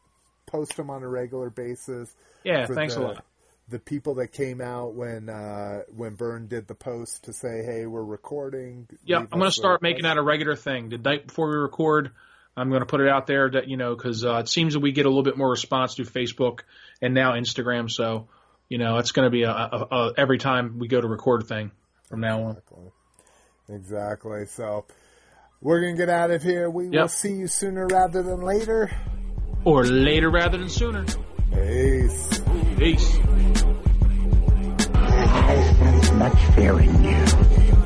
posts them on a regular basis. Yeah, for thanks the, a lot. The people that came out when uh, when Vern did the post to say, "Hey, we're recording." Yeah, I'm going to start making that a regular thing. The night before we record, I'm going to put it out there that you know because uh, it seems that we get a little bit more response through Facebook and now Instagram. So. You know, it's going to be a, a, a every time we go to record thing from now on. Exactly. Exactly. So we're going to get out of here. We yep. will see you sooner rather than later. Or later rather than sooner. Peace. Peace. There has been much fear in you.